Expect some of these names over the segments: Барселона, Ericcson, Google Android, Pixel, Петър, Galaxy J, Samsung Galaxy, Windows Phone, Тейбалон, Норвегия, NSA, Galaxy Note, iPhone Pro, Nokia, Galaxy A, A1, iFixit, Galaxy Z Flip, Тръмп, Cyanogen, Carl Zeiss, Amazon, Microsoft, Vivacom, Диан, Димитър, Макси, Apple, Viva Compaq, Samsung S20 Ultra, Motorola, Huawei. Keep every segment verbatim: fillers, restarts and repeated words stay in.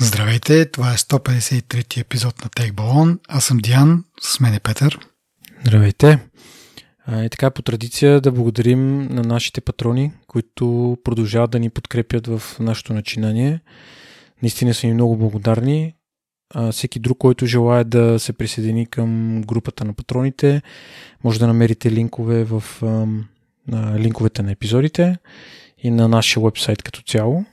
Здравейте, това е сто петдесет и трети епизод на Тейбалон. Аз съм Диан, с мен е Петър. Здравейте. И така, по традиция да благодарим на нашите патрони, които продължават да ни подкрепят в нашето начинание. Наистина са ни много благодарни. Всеки друг, който желая да се присъедини към групата на патроните, може да намерите линкове в линковете на епизодите и на нашия уебсайт като цяло.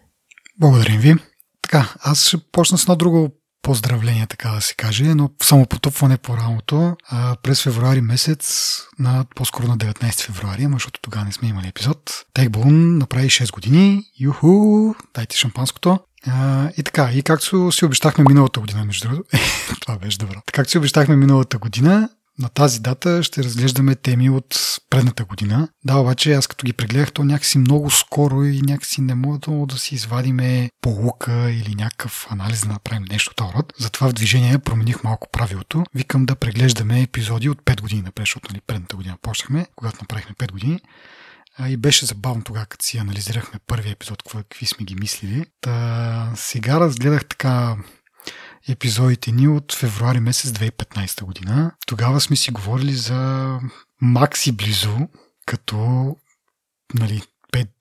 Благодарим ви. Така, аз ще почна с едно друго поздравление, така да се каже, но само потупване по-рамото. През февруари месец, на, по-скоро на деветнайсети февруари, ама защото тогава не сме имали епизод, Тейкбалун направи шест години. Юху! Дайте шампанското. А, и така, и както си обещахме миналата година, между другото, това беше добро. Както си обещахме миналата година, на тази дата ще разглеждаме теми от предната година. Да, обаче аз като ги прегледах, то някакси много скоро и някакси не мога да си извадиме поука или някакъв анализ да направим нещо от този род. Затова в движение промених малко правилото. Викам да преглеждаме епизоди от пет години напред, защото нали, предната година почнахме, когато направихме пет години. И беше забавно тогава, като си анализирахме първия епизод, какви сме ги мислили. Та, сега разгледах така епизодите ни от февруари месец две хиляди и петнайсета година. Тогава сме си говорили за Макси близо, като нали,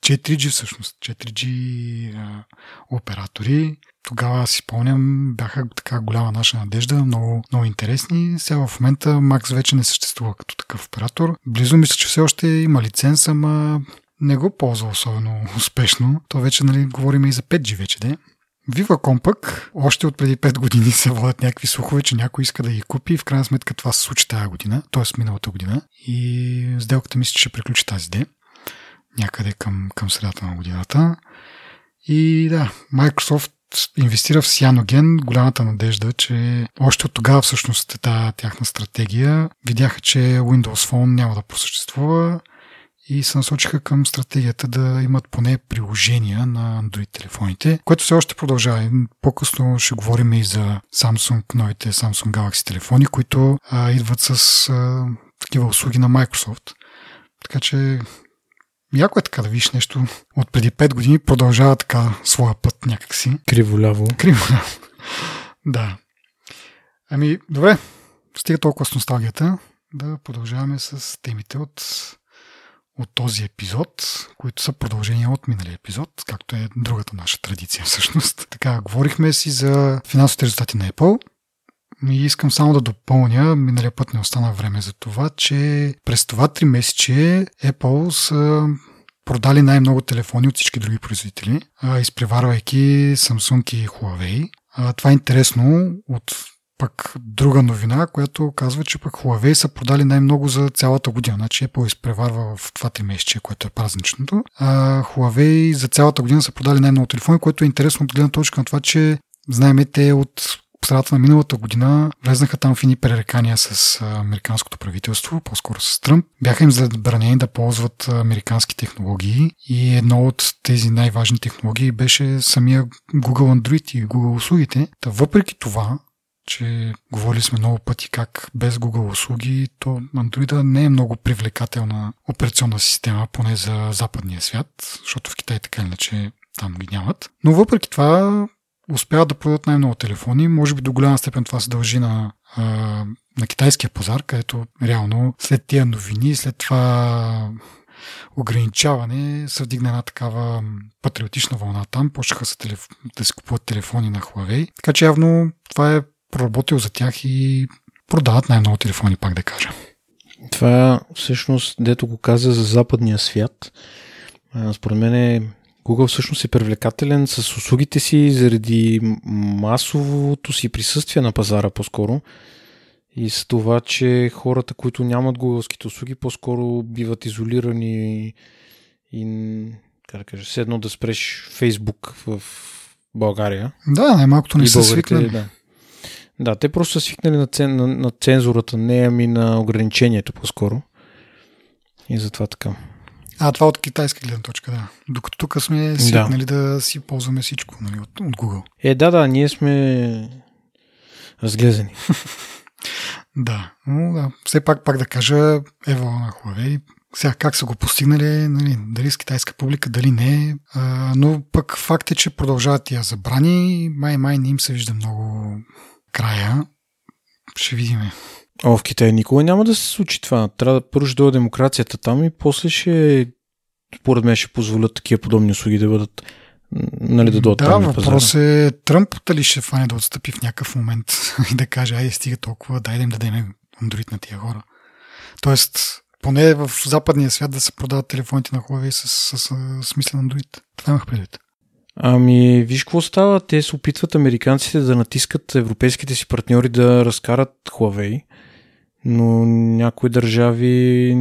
четири джи всъщност, четири джи а, оператори. Тогава си спомням, бяха така голяма наша надежда, много, много интересни. Сега в момента Макс вече не съществува като такъв оператор. Близо мисля, че все още има лиценз, ама не го ползва особено успешно. То вече нали, говорим и за пет джи вече, де. Viva Compaq, още от преди пет години се водят някакви слухове, че някой иска да ги купи и в крайна сметка това се случи тази година, т.е. миналата година и сделката мисля, че ще приключи тази ден, някъде към, към средата на годината. И да, Microsoft инвестира в Cyanogen, голямата надежда, че още от тогава всъщност тази тяхна стратегия видяха, че Windows Phone няма да просъществува и се насочиха към стратегията да имат поне приложения на Android телефоните, което все още продължава. По-късно ще говорим и за Samsung Note, Samsung Galaxy телефони, които а, идват с а, такива услуги на Microsoft. Така че яко е така да видиш нещо от преди пет години продължава така своя път някакси. Криволяво. Криволяво. Да. Ами, добре. Стига толкова с носталгията. Да продължаваме с темите от от този епизод, които са продължения от миналия епизод, както е другата наша традиция всъщност. Така, говорихме си за финансовите резултати на Apple и искам само да допълня, миналия път не остана време за това, че през това три месече Apple са продали най-много телефони от всички други производители, изпреварвайки Samsung и Huawei. Това е интересно от пък друга новина, която казва, че пък Huawei са продали най-много за цялата година. Значи Apple изпреварва в това тримесечие, което е празничното. А Huawei за цялата година са продали най-много телефони, което е интересно от гледна точка на това, че знаем те от средата на миналата година влезнаха там в едни пререкания с американското правителство, по-скоро с Тръмп. Бяха им забранени да ползват американски технологии и едно от тези най-важни технологии беше самия Google Android и Google услугите. Та въпреки това, че говорили сме много пъти как без Google услуги, то Android не е много привлекателна операционна система, поне за западния свят, защото в Китай така иначе там ги нямат. Но въпреки това успяват да продадат най-много телефони. Може би до голяма степен това се дължи на, а, на китайския пазар, където реално след тия новини, след това ограничаване се вдигна една такава патриотична вълна там. Почнаха се телеф... да си купуват телефони на Huawei. Така че явно това е проработил за тях и продават най-много телефони, пак да кажа. Това всъщност, дето го каза за западния свят, според мен е, Google всъщност е привлекателен с услугите си заради масовото си присъствие на пазара по-скоро и с това, че хората, които нямат гугълските услуги, по-скоро биват изолирани и, как да кажа, все едно да спреш Facebook в България. Да, най-малкото не са свикнали. Да. Да, те просто са свикнали на, цен, на, на цензурата, не ами на ограничението по-скоро. И затова така. А, това от китайска гледна точка, да. Докато тук сме свикнали да, да си ползваме всичко нали, от, от Google. Е, да, да, ние сме разглезени. Да, но да, все пак пак да кажа, ева на Huawei Сега как са го постигнали, нали, дали с китайска публика, дали не, а, но пък факт е, че продължават тия забрани, май-май не им се вижда много края. Ще видиме. О, в Китай никога няма да се случи това. Трябва да първо ще дойде демокрацията там и после ще, поред мен, ще позволят такива подобни услуги да бъдат, нали, да дойдат там на пазара. Да, въпрос е Тръмп дали ще фане да отстъпи в някакъв момент и да каже, айде стига толкова, дайде им да дадем Android на тия хора. Тоест, поне в западния свят да се продават телефоните на Huawei с, с, с, с смислен Android. Това имах предвид. Ами, виж какво става. Те се опитват американците да натискат европейските си партньори да разкарат Huawei, но някои държави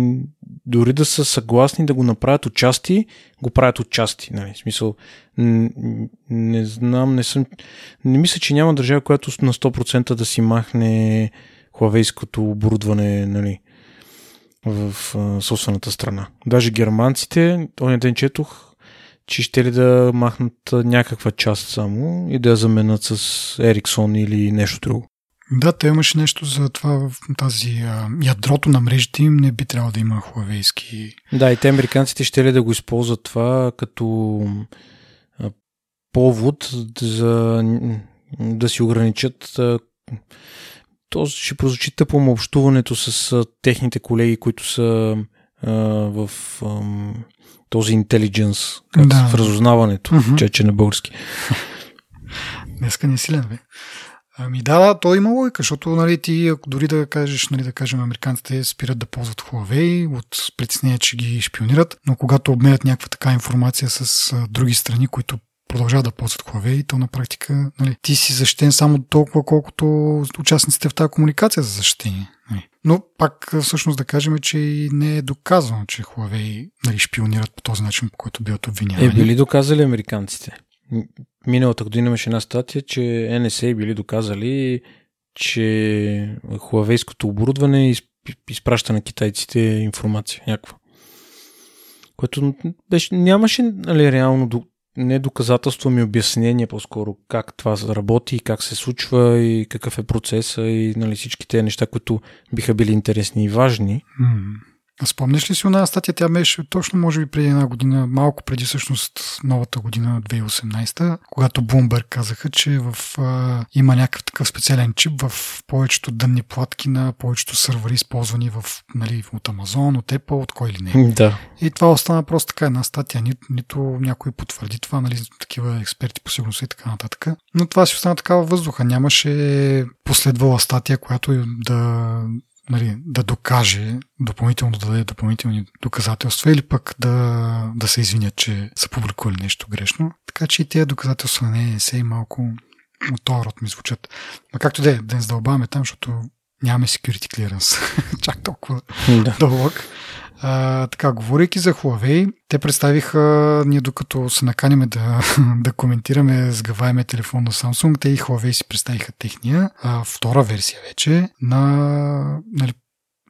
дори да са съгласни да го направят отчасти, го правят отчасти. Нали? В смисъл, не, не знам, не съм... Не мисля, че няма държава, която на сто процента да си махне Huawei-ското оборудване, нали, в а, собствената страна. Даже германците, този ден четох, че ще ли да махнат някаква част само и да я заменят с Ericcson или нещо друго. Да, те имаше нещо за това, тази а, ядрото на мрежите им не би трябвало да има хуавейски. Да, и те американците ще ли да го използват това като а, повод за да си ограничат. А, то ще прозвучи тъпо общуването с а, техните колеги, които са а, в... А, този интелидженс, как да. В разузнаването, uh-huh. че, че на български. Днеска не е силен, бе. Ами да, да, то има логика, защото, нали, ти, ако дори да кажеш, нали, да кажем, американците спират да ползват Huawei от притеснение, че ги шпионират, но когато обменят някаква така информация с а, други страни, които продължават да ползват Huawei, то на практика, нали, ти си защитен само толкова, колкото участниците в тази комуникация за защитение. Нали. Но пак всъщност да кажем, че не е доказано, че Huawei, нали, шпионират по този начин, по който биват обвинявани. Е, били доказали американците. Миналата година имаше една статия, че Ен Ес Ей били доказали, че хуавейското оборудване изпраща на китайците информация някаква. Което беше, нямаше, нали, реално не доказателство, ми обяснение по-скоро как това работи, как се случва и какъв е процеса и, нали, всички тези неща, които биха били интересни и важни. М-м. А спомнеш ли си една статия? Тя беше точно може би преди една година, малко преди всъщност новата година, две хиляди и осемнадесета, когато Bloomberg казаха, че в, а, има някакъв такъв специален чип в повечето дънни платки на повечето сървъри, използвани в, нали, от Amazon, от Apple, от кой ли не. Да. И това остана просто така една статия. Ни, нито някой потвърди това, нали, такива експерти по сигурност и така нататък. Но това си остана такава въздуха. Нямаше последвала статия, която да... Нали, да докаже, допълнително да даде допълнителни доказателства или пък да, да се извинят, че са публикували нещо грешно. Така че и тези доказателства не се и малко от този род ми звучат. Но както де, да не задълбаваме там, защото нямаме security clearance. Чак толкова да. Дълъг. А, така, говорейки за Huawei, те представиха, ние докато се наканиме да, да коментираме сгъваемия телефон на Samsung, те и Huawei си представиха техния, а, втора версия вече, на, нали,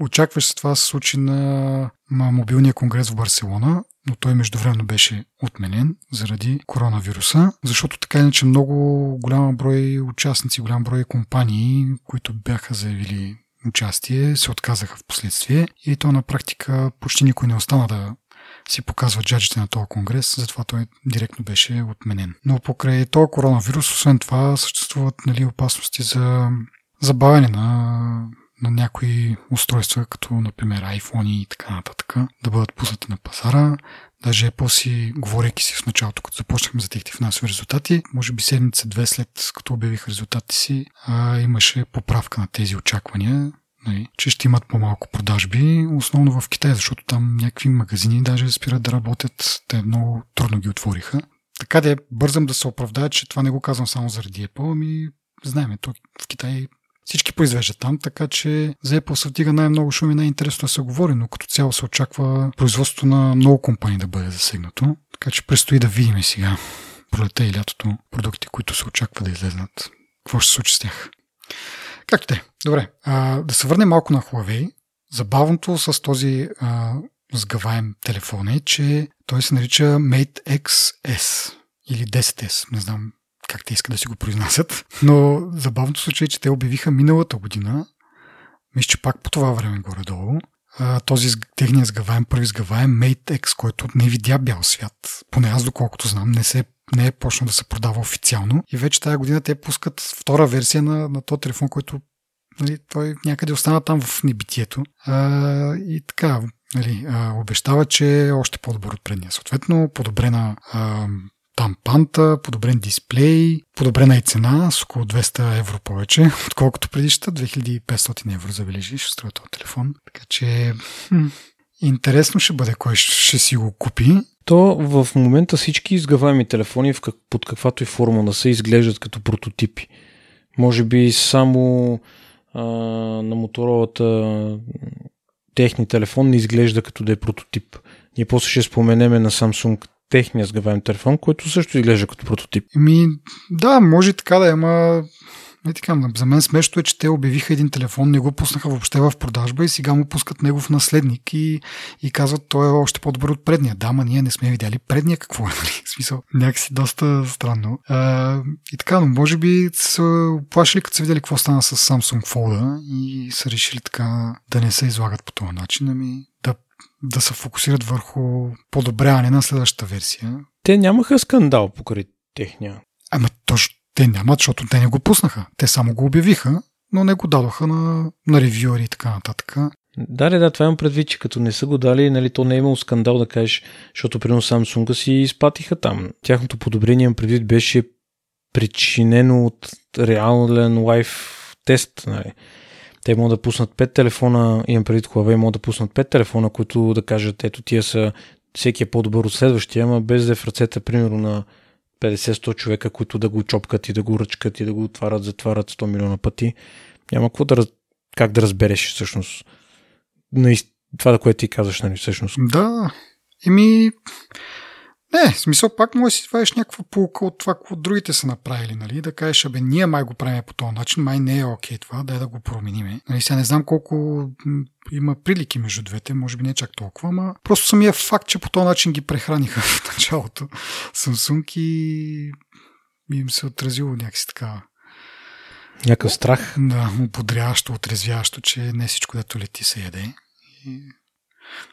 очакваше се това се случи на мобилния конгрес в Барселона, но той междувременно беше отменен заради коронавируса, защото така иначе много голям брой участници, голям брой компании, които бяха заявили участие, се отказаха в последствие и то на практика почти никой не остана да си показва джаджите на този конгрес, затова той директно беше отменен. Но покрай този коронавирус, освен това, съществуват, нали, опасности за забавяне на, на някои устройства, като например iPhone и така нататък, да бъдат пуснати на пазара. Даже Apple си, говорейки си в началото, като започнахме за техните финансови резултати, може би седмица-две след като обявих резултатите си, а, имаше поправка на тези очаквания, нали, че ще имат по-малко продажби, основно в Китай, защото там някакви магазини даже спират да работят, те много трудно ги отвориха. Така де, бързам да се оправдая, че това не го казвам само заради Apple, ами знаем, то в Китай всички произвеждат там, така че за Apple се вдига най-много шум и най-интересно да се говори, но като цяло се очаква производството на много компании да бъде засегнато. Така че предстои да видим сега пролета и лятото продукти, които се очаква да излезнат. Какво ще се случи с тях? Както те, добре, а, да се върнем малко на Huawei. Забавното с този а, сгъваем телефон е, че той се нарича Mate Икс Ес или десет Ес, не знам как те искат да си го произнасят. Но забавното случай е, че те обявиха миналата година, мисля, че пак по това време горе-долу, а, този техния сгъваем, първи сгъваем Mate X, който не видя бял свят. Поне аз, доколкото знам, не се не е почнал да се продава официално. И вече тази година те пускат втора версия на, на този телефон, който нали, той някъде остана там в небитието. А, и така, нали, а, обещава, че е още по-добър от предния. Съответно, подобрена а, там панта, подобрен дисплей, подобрена и цена с около двеста евро повече, отколкото предишната, две хиляди и петстотин евро забележи, ще струва този телефон. Така че хм, интересно ще бъде кой ще си го купи. То в момента всички изгъваеми телефони под каквато и форма да се изглеждат като прототипи. Може би само а, на Моторолата техния телефон не изглежда като да е прототип. Ние после ще споменеме на Samsung техния сгъваем телефон, който също изглежда като прототип. Ми, да, може така да е, ама не така, за мен смешно е, че те обявиха един телефон, не го пуснаха въобще в продажба и сега му пускат негов наследник и, и казват, той е още по-добър от предния. Да, ма ние не сме видяли предния какво е, нали? В смисъл, някакси доста странно. А, и така, но може би са плашили, като са видяли какво стана с Samsung Fold и са решили така да не се излагат по този начин, ами да да се фокусират върху подобряване на следващата версия. Те нямаха скандал покрай техния. Ама точно те нямат, защото те не го пуснаха. Те само го обявиха, но не го дадоха на, на ревюери и така нататък. Да, да, това имам предвид, че като не са го дали, нали, то не е имало скандал да кажеш, защото примерно Samsung си изпатиха там. Тяхното подобрение, имам предвид, беше причинено от реален лайф тест, нали. Те могат да пуснат пет телефона, имам предвид Huawei, могат да пуснат пет телефона, които да кажат, ето тия са, всеки е по-добър от следващия, ама без да е в ръцете, примерно на петдесет до сто човека, които да го чопкат и да го ръчкат и да го отварят, затварят сто милиона пъти. Няма какво да, как да разбереш всъщност това, да което ти казваш, нали всъщност. Да, еми... Не, в смисъл пак може да си извадиш някаква полука от това, което другите са направили, нали? Да кажеш, абе, ние май го правим по този начин, май не е окей това, дай да го промениме. Нали, сега не знам колко има прилики между двете, може би не чак толкова, ама просто самия факт, че по този начин ги прехраниха в началото Samsung и им се отразило някакси така... Някакъв страх? Да, ободряващо, отрезвяващо, че не всичко, дето лети, се яде и...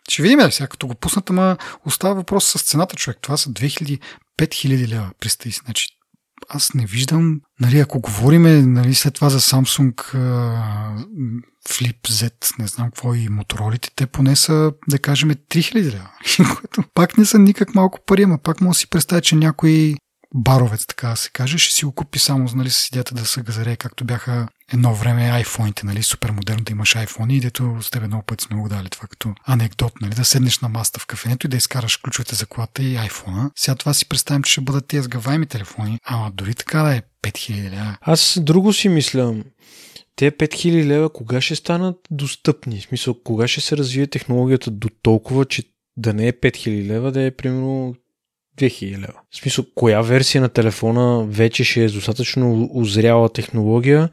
Ще видим сега, като го пуснат, ама остава въпрос с цената, човек. Това са две хиляди, пет хиляди лева, представи си. Значи, аз не виждам, нали, ако говориме, нали, след това за Samsung uh, Flip Z, не знам какво и моторолите, те поне са, да кажем, три хиляди лева, което пак не са никак малко пари, ама пак мога да си представя, че някой баровец, така да се каже, ще си го купи само, нали, с идеята да се газаре, както бяха едно време айфоните, нали, супер модерно да имаш айфони и дето с тебе много пъти сме го дали това като анекдот, нали, да седнеш на масата в кафенето и да изкараш ключовете за колата и айфона. Сега това си представим, че ще бъдат тези сгъваеми телефони, ама дори така да е пет хиляди лева. Аз друго си мислям. Те пет хиляди лева кога ще станат достъпни? В смисъл, кога ще се развие технологията до толкова, че да не е пет хиляди лева, да е примерно две хиляди лева. В смисъл, коя версия на телефона вече ще е достатъчно озряла технология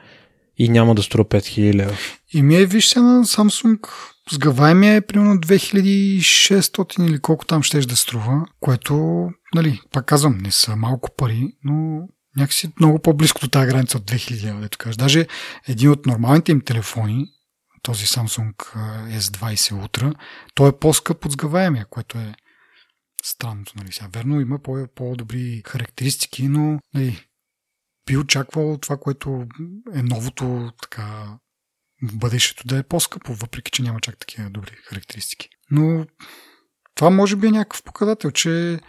и няма да струва пет хиляди лева? И ми е, виж се на Samsung, сгъваемия е примерно две хиляди и шестстотин или колко там щеш да струва, което, нали, пак казвам, не са малко пари, но някакси много по-близко до тази граница от две хиляди лева, дето кажеш. Даже един от нормалните им телефони, този Samsung ес двадесет Ultra, той е по-скъп от сгъваемия, което е странното, нали сега. Верно, има по- по-добри характеристики, но нали, би очаквал това, което е новото така в бъдещето да е по-скъпо, въпреки че няма чак такива добри характеристики. Но това може би е някакъв показател, че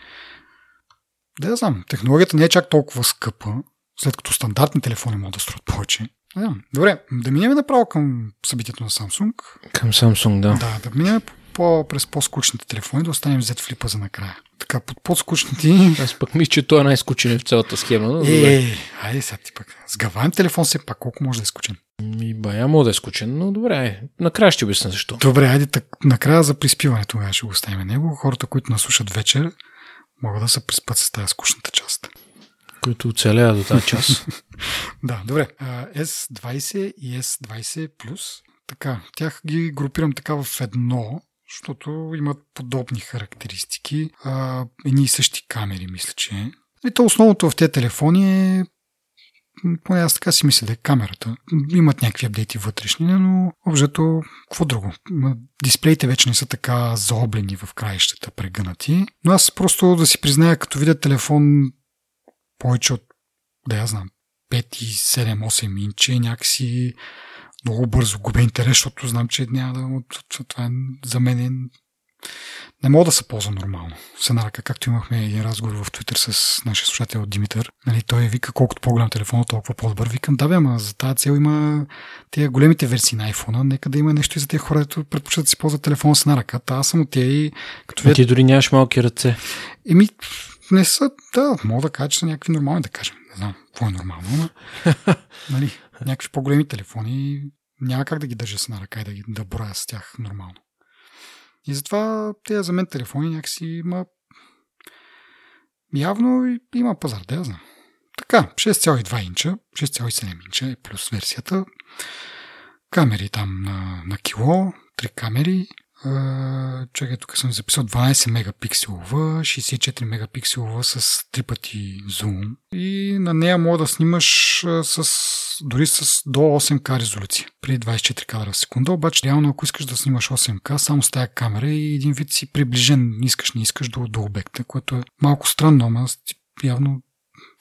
да я знам, технологията не е чак толкова скъпа, след като стандартни телефони могат да струват повече. Да, добре, да минем направо към събитието на Samsung. Към Samsung, да. Да, да минем през по-скучните телефони, да останем Z Flip-а за накрая. Така, под по-скучните... Аз пък мисля, че той е най-скучен в цялата схема. Е, е, е, айде сега ти пък. Сгъваем телефон все пак, колко може да е скучен? Ми, бая мога да е скучен, но добре, е. Накрая ще обясня защо. Добре, айде так, накрая за приспиване тогава ще го оставим него. Хората, които наслушат вечер, могат да се приспат с тази скучната част. Които оцеляват до тази част. Да, добре. ес двадесет и ес двадесет плюс. Така, тях ги групирам така в едно, защото имат подобни характеристики. Едни и същи камери, мисля, че. И то основното в тези телефони е поне аз така си мисля, да е камерата. Имат някакви апдейти вътрешни, но обжето, какво друго? Дисплеите вече не са така заоблени в краищата, прегънати. Но аз просто да си призная, като видя телефон повече от, да я знам, пет, седем, осем инче, някакси много бързо губя интерес, защото знам, че няма да... Това е за мен е... Не мога да се ползва нормално. С една ръка, както имахме един разговор в Twitter с нашия слушател Димитър, нали, той вика, колкото по-голям телефон, толкова по-добър. Викам, да бе, ама за тази цел има тези големите версии на iPhone-а, нека да има нещо и за тези хора, които предпочитат да си ползват телефон с една ръка. Та, аз съм от тези и... Като... Ти дори нямаш малки ръце. Еми, не са, да, мога да кажа, че са някакви нормални, да кажем. Не знам, какво е нормално, но нали, някакви по-големи телефони няма как да ги държа с една ръка и да, ги, да броя с тях нормално. И затова тези за мен телефони някакси има... Явно има пазар, да я знам. Така, шест цяло и две инча, шест цяло и седем инча е плюс версията. Камери там на, на кило, три камери. Чакай, тук съм записал дванайсет мегапикселова, шейсет и четири мегапикселова с три пъти зум. И на нея мога да снимаш с, дори с до осем ка резолюция при двайсет и четири кадра в секунда, обаче реално ако искаш да снимаш осем ка, само с тая камера и един вид си приближен, не искаш, не искаш до, до обекта, което е малко странно, ама явно,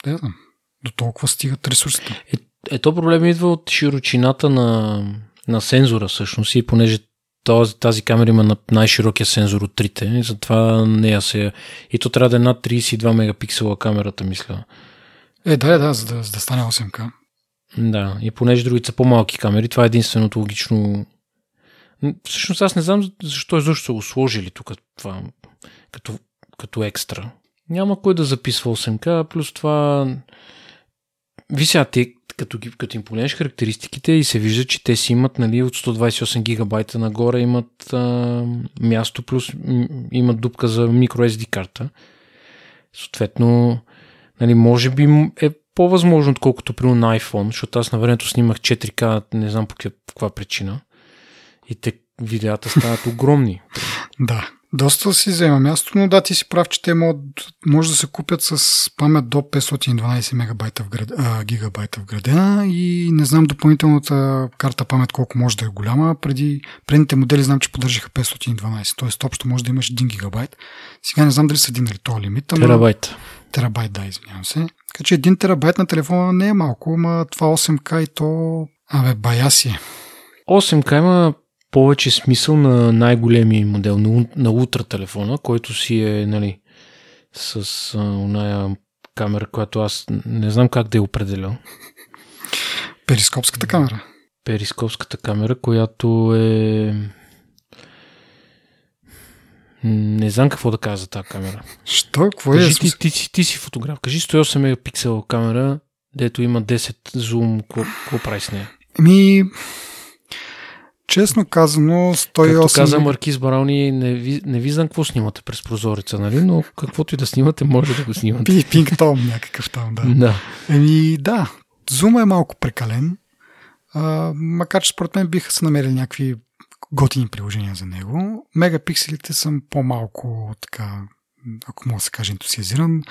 да я знам, до толкова стигат ресурсите. Е, ето проблем идва от широчината на, на сензора всъщност и понеже тази камера има най-широкия сензор от трите и затова нея се... И то трябва да е над трийсет и два мегапиксела камерата, мисля. Е, да, да, за да, за да стане осем ка. Да, и понеже другите са по-малки камери, това е единственото логично... Всъщност аз не знам защо изобщо са го сложили тук това, като, като екстра. Няма кой да записва осем ка, плюс това... Висяте, като, като им погледнеш характеристиките и се вижда, че те си имат, нали, от сто двайсет и осем гигабайта нагоре имат а, място, плюс м- имат дупка за microSD карта. Съответно, нали, може би е по-възможно, отколкото при на iPhone, защото аз на времето снимах четири ка, не знам по каква причина. И те видеята стават огромни. Да. Доста си взема място, но да, ти си прав, че те може да се купят с памет до петстотин и дванайсет мегабайта в град, а, гигабайта вградена и не знам допълнителната карта памет колко може да е голяма. Преди предните модели знам, че поддържаха петстотин и дванайсет, т.е. общо може да имаш един гигабайт. Сега не знам дали са един или този лимит. Ама... Терабайт. Терабайт, да, извинявам се. Така че един терабайт на телефона не е малко, ама това осем ка и то... Абе, бая си. осем ка има повече смисъл на най-големия модел, на ултра телефона, който си е, нали, с а, оная камера, която аз не знам как да я определя. Перископската камера. Перископската камера, която е... Не знам какво да кажа за тази камера. Що? Какво е? Кажи, ти, ти, ти, ти си фотограф. Кажи сто и осем мегапиксела камера, дето има десет зум. Какво прави с нея? Ми... Честно казано, сто и осем... Както каза Маркиз Барални, не, ви, не ви знам какво снимате през прозореца, нали? Но каквото и да снимате, може да го снимате. Пинг Том някакъв там, да. Да. Еми, да, зума е малко прекален, а, макар че според мен биха се намерили някакви готини приложения за него. Мегапикселите съм по-малко, така, ако мога да се кажа, ентусиазиран,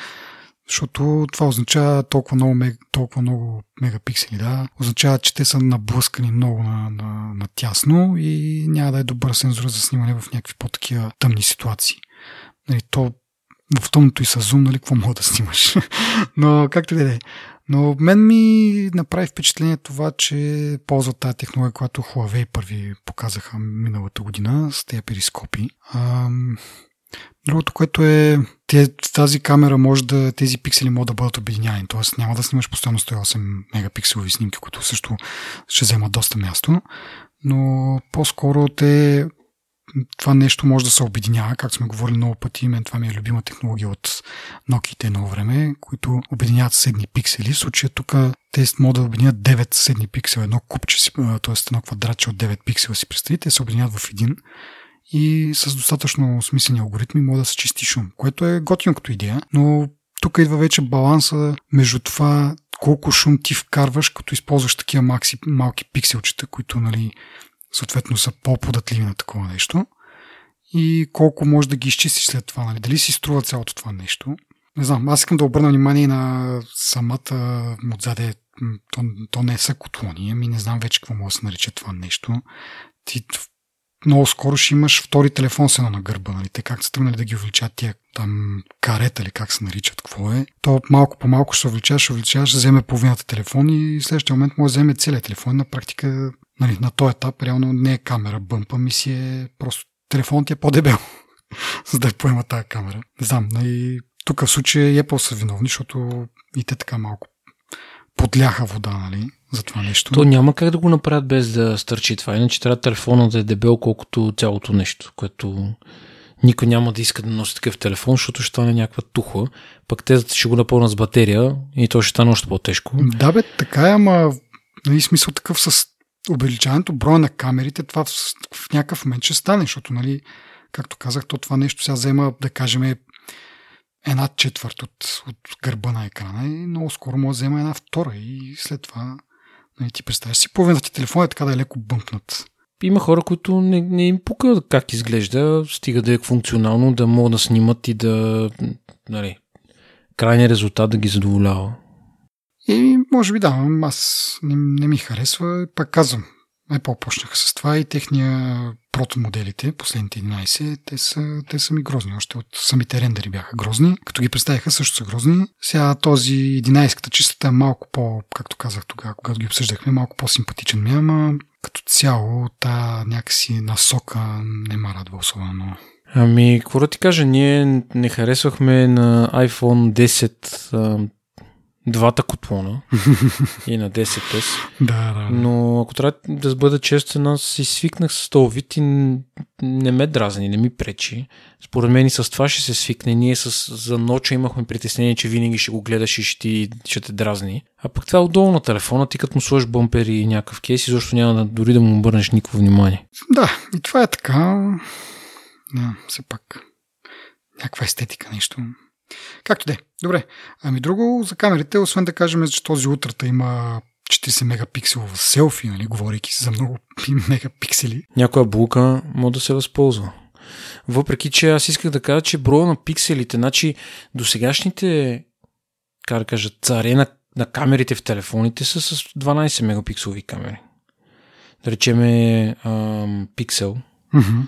защото това означава толкова много, толкова много мегапиксели, да. Означава, че те са наблъскани много на, на, на тясно и няма да е добър сензор за снимане в някакви по-такива тъмни ситуации. Нали, то в тъмното и с зум, нали, какво мога да снимаш. Но както и да е. Но мен ми направи впечатление това, че ползват тази технология, която Huawei първи показаха миналата година с тези перископи. Ам... Другото, което е, тази камера може да, тези пиксели могат да бъдат обединявани, т.е. няма да снимаш постоянно сто и осем мегапикселови снимки, които също ще вземат доста място, но по-скоро те, това нещо може да се обединява, както сме говорили много пъти, мен това ми е любима технология от Nokia-те едно време, които обединяват съседни пиксели, в случая тук те могат да обединят девет съседни пиксела, едно купче, т.е. едно квадратче от девет пиксела си представи, те се обединяват в един. И с достатъчно смислени алгоритми може да се чисти шум, което е готино като идея, но тук идва вече баланса между това колко шум ти вкарваш, като използваш такива макси, малки пикселчета, които, нали, съответно са по-податливи на такова нещо и колко можеш да ги изчистиш след това, нали, дали си струва цялото това нещо. Не знам, аз искам да обърна внимание на самата отзаде то, то не са котлони, ами не знам вече какво може да се нарича това нещо. Ти много скоро ще имаш втори телефон с едно на гърба, нали? Те как са тръгнали да ги увеличат тия там карета или как се наричат, какво е. То малко по малко ще се увеличаваш, ще увеличаваш, ще вземе половината телефон и в следващия момент може да вземе целият телефон. На практика, нали, на този етап реално не е камера бъмпа, ми си е просто телефон ти е по-дебел, за да поема тази камера. Не знам, нали? Тук в случая Apple са виновни, защото и те така малко подляха вода, нали, за това нещо. То няма как да го направят без да стърчи това, иначе трябва телефонът да е дебел колкото цялото нещо, което никой няма да иска да носи такъв телефон, защото ще стане някаква тухла, пък те ще го напълнат с батерия и то ще стане още по-тежко. Да бе, така е, ама нали, смисъл такъв с увеличаването броя на камерите, това в, в някакъв момент ще стане, защото, нали, както казах, то това нещо сега взема, да кажем, една четвърт от, от гърба на екрана и много скоро може да взема една втора и след това, нали, ти представяш си, половината телефон е така да е леко бъмкнат. Има хора, които не, не им пука как изглежда, стига да е функционално, да могат да снимат и да, нали, крайният резултат да ги задоволява. И може би да, аз не, не ми харесва, пак казвам, Apple почнаха с това и техния прото моделите, последните единайсет, те са, те са ми грозни. Още от самите рендери бяха грозни. Като ги представиха, също са грозни. Сега този единайсет-ката чистата е малко по, както казах тогава, когато ги обсъждахме, малко по-симпатичен ми, ама като цяло та някакси насока не ма радва особено. Ами, какво ти кажа, ние не харесвахме на iPhone десет двата котлона и на десет ес. Да, да. Но ако трябва да бъда честен, аз си свикнах с този вид и не ме дразни, не ми пречи. Според мен и с това ще се свикне. Ние с... за ноча имахме притеснение, че винаги ще го гледаш и ще, ти... ще те дразни. А пък това е отдолу на телефона, ти като му сложиш бъмпер и някакъв кейс, и защо няма да дори да му обърнеш никакво внимание. Да, и това е така. Да, все пак. Някаква естетика, нещо. Както де. Добре. Ами друго за камерите, освен да кажем, че този утрата има четирийсет мегапикселова селфи, нали, говорейки за много мегапиксели. Някоя булка може да се възползва. Въпреки, че аз исках да кажа, че броя на пикселите, значи досегашните, как да кажа, царе на, на камерите в телефоните са с дванайсет мегапикселови камери. Да речеме ам, пиксел. Mm-hmm.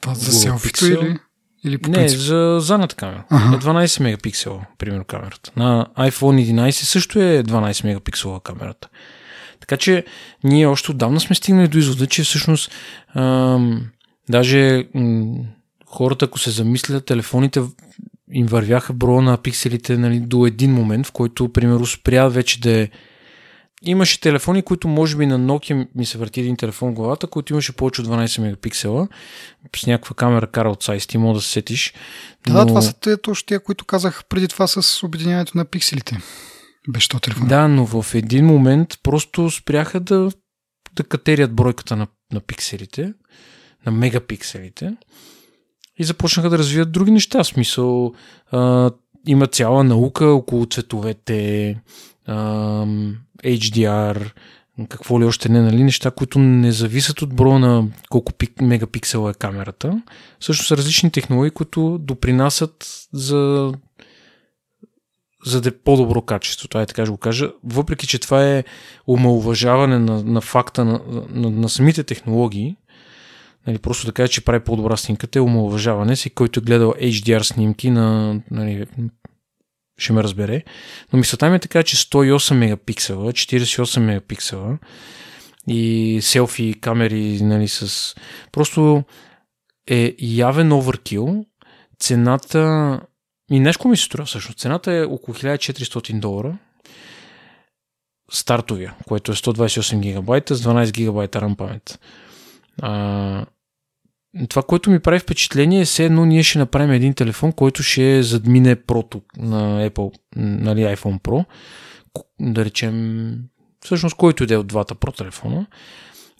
Това за селфито или... Или по не, за задната камера. Ага. Е дванайсет мегапиксела, примерно камерата. На iPhone единайсет също е дванайсет мегапиксела камерата. Така че ние още отдавна сме стигнали до извода, че всъщност ам, даже м, хората, ако се замислят, телефоните им вървяха броя на пикселите, нали, до един момент, в който, примерно, спря вече да е... Имаше телефони, които може би на Nokia ми се върти един телефон в главата, който имаше повече от дванайсет мегапиксела. С някаква камера Carl Zeiss, ти мога да се сетиш. Но... Да, това са те, точно тия, които казах преди това с обединяването на пикселите. Беше то телефон. Да, но в един момент просто спряха да, да катерят бройката на, на пикселите, на мегапикселите и започнаха да развият други неща. В смисъл, а, има цяла наука около цветовете, а, Ейч Ди Ар, какво ли още не, нали, неща, които не зависят от броя на колко пик, мегапиксела е камерата. Също са различни технологии, които допринасят за, за да е по-добро качество. Това е така ще го кажа. Въпреки, че това е омалуважаване на, на факта на, на, на самите технологии, нали, просто да кажа, че прави по-добра снимката е омалуважаване. Си, който е гледал Ейч Ди Ар снимки на... Нали, ще ме разбере, но мислята ми е така, че сто и осем мегапиксела, четирийсет и осем мегапиксела и селфи камери, нали, с... Просто е явен оверкил. Цената... И нещо ми се струва всъщност. Цената е около хиляда и четиристотин долара. Стартовия, което е сто двайсет и осем гигабайта с дванайсет гигабайта RAM памет. А... Това, което ми прави впечатление е все едно ние ще направим един телефон, който ще задмине прото на Apple, нали, iPhone Pro, да речем, всъщност който иде от двата Pro телефона,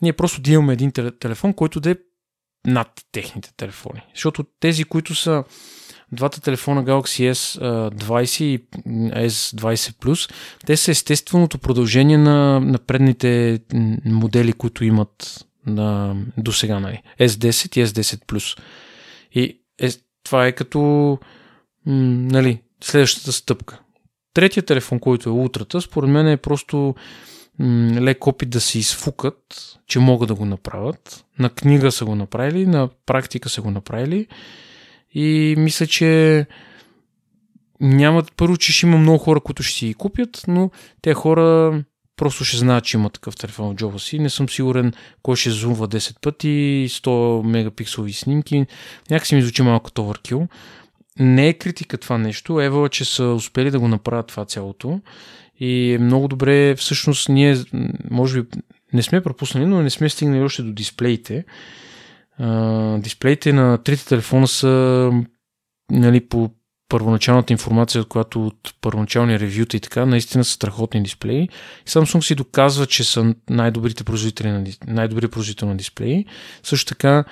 ние просто да имаме един телефон, който да е над техните телефони. Защото тези, които са двата телефона Galaxy Ес двайсет и Ес двайсет Plus, те са естественото продължение на, на предните модели, които имат на, до сега, нали, Ес десет и Ес десет Plus. И е, това е като м, нали, следващата стъпка. Третия телефон, който е ултрата, според мен е просто м- лек опит да се изфукат, че могат да го направят. На книга са го направили, на практика са го направили и мисля, че нямат, първо, че ще има много хора, които ще си ги купят, но те хора просто ще знаят, че има такъв телефон в джоба си. Не съм сигурен кой ще зумва десет пъти, сто мегапикселови снимки. Някакси ми звучи малко товъркил. Не е критика това нещо. Ева, че са успели да го направят това цялото. И много добре, всъщност ние, може би, не сме пропуснали, но не сме стигнали още до дисплеите. А, дисплеите на трите телефона са, нали, по първоначалната информация, от която от първоначални ревюта и така, наистина са страхотни дисплеи. Samsung си доказва, че са най-добрите производители на, най-добри производители на дисплеи. Също така,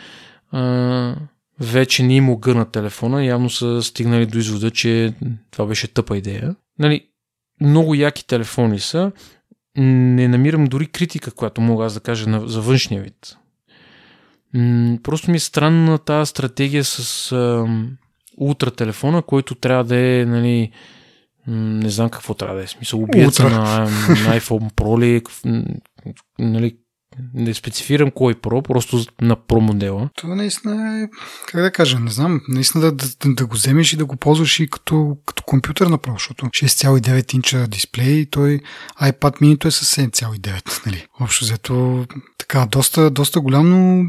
а, вече не им огъна телефона, явно са стигнали до извода, че това беше тъпа идея. Нали, много яки телефони са. Не намирам дори критика, която мога аз да кажа за външния вид. М- просто ми е странна тази стратегия с а, ултра телефона, който трябва да е, нали, не знам какво трябва да е, смисъл, убиеца на, на iPhone Pro ли, нали, не специфирам кой Pro, просто на Pro модела. Това наистина е, как да кажа, не знам, наистина да, да, да го вземеш и да го ползваш и като, като компютър направо, защото шест цяло и девет инча дисплей, той iPad mini-то е със седем цяло и девет, нали. Общо взето, така, доста, доста голямо,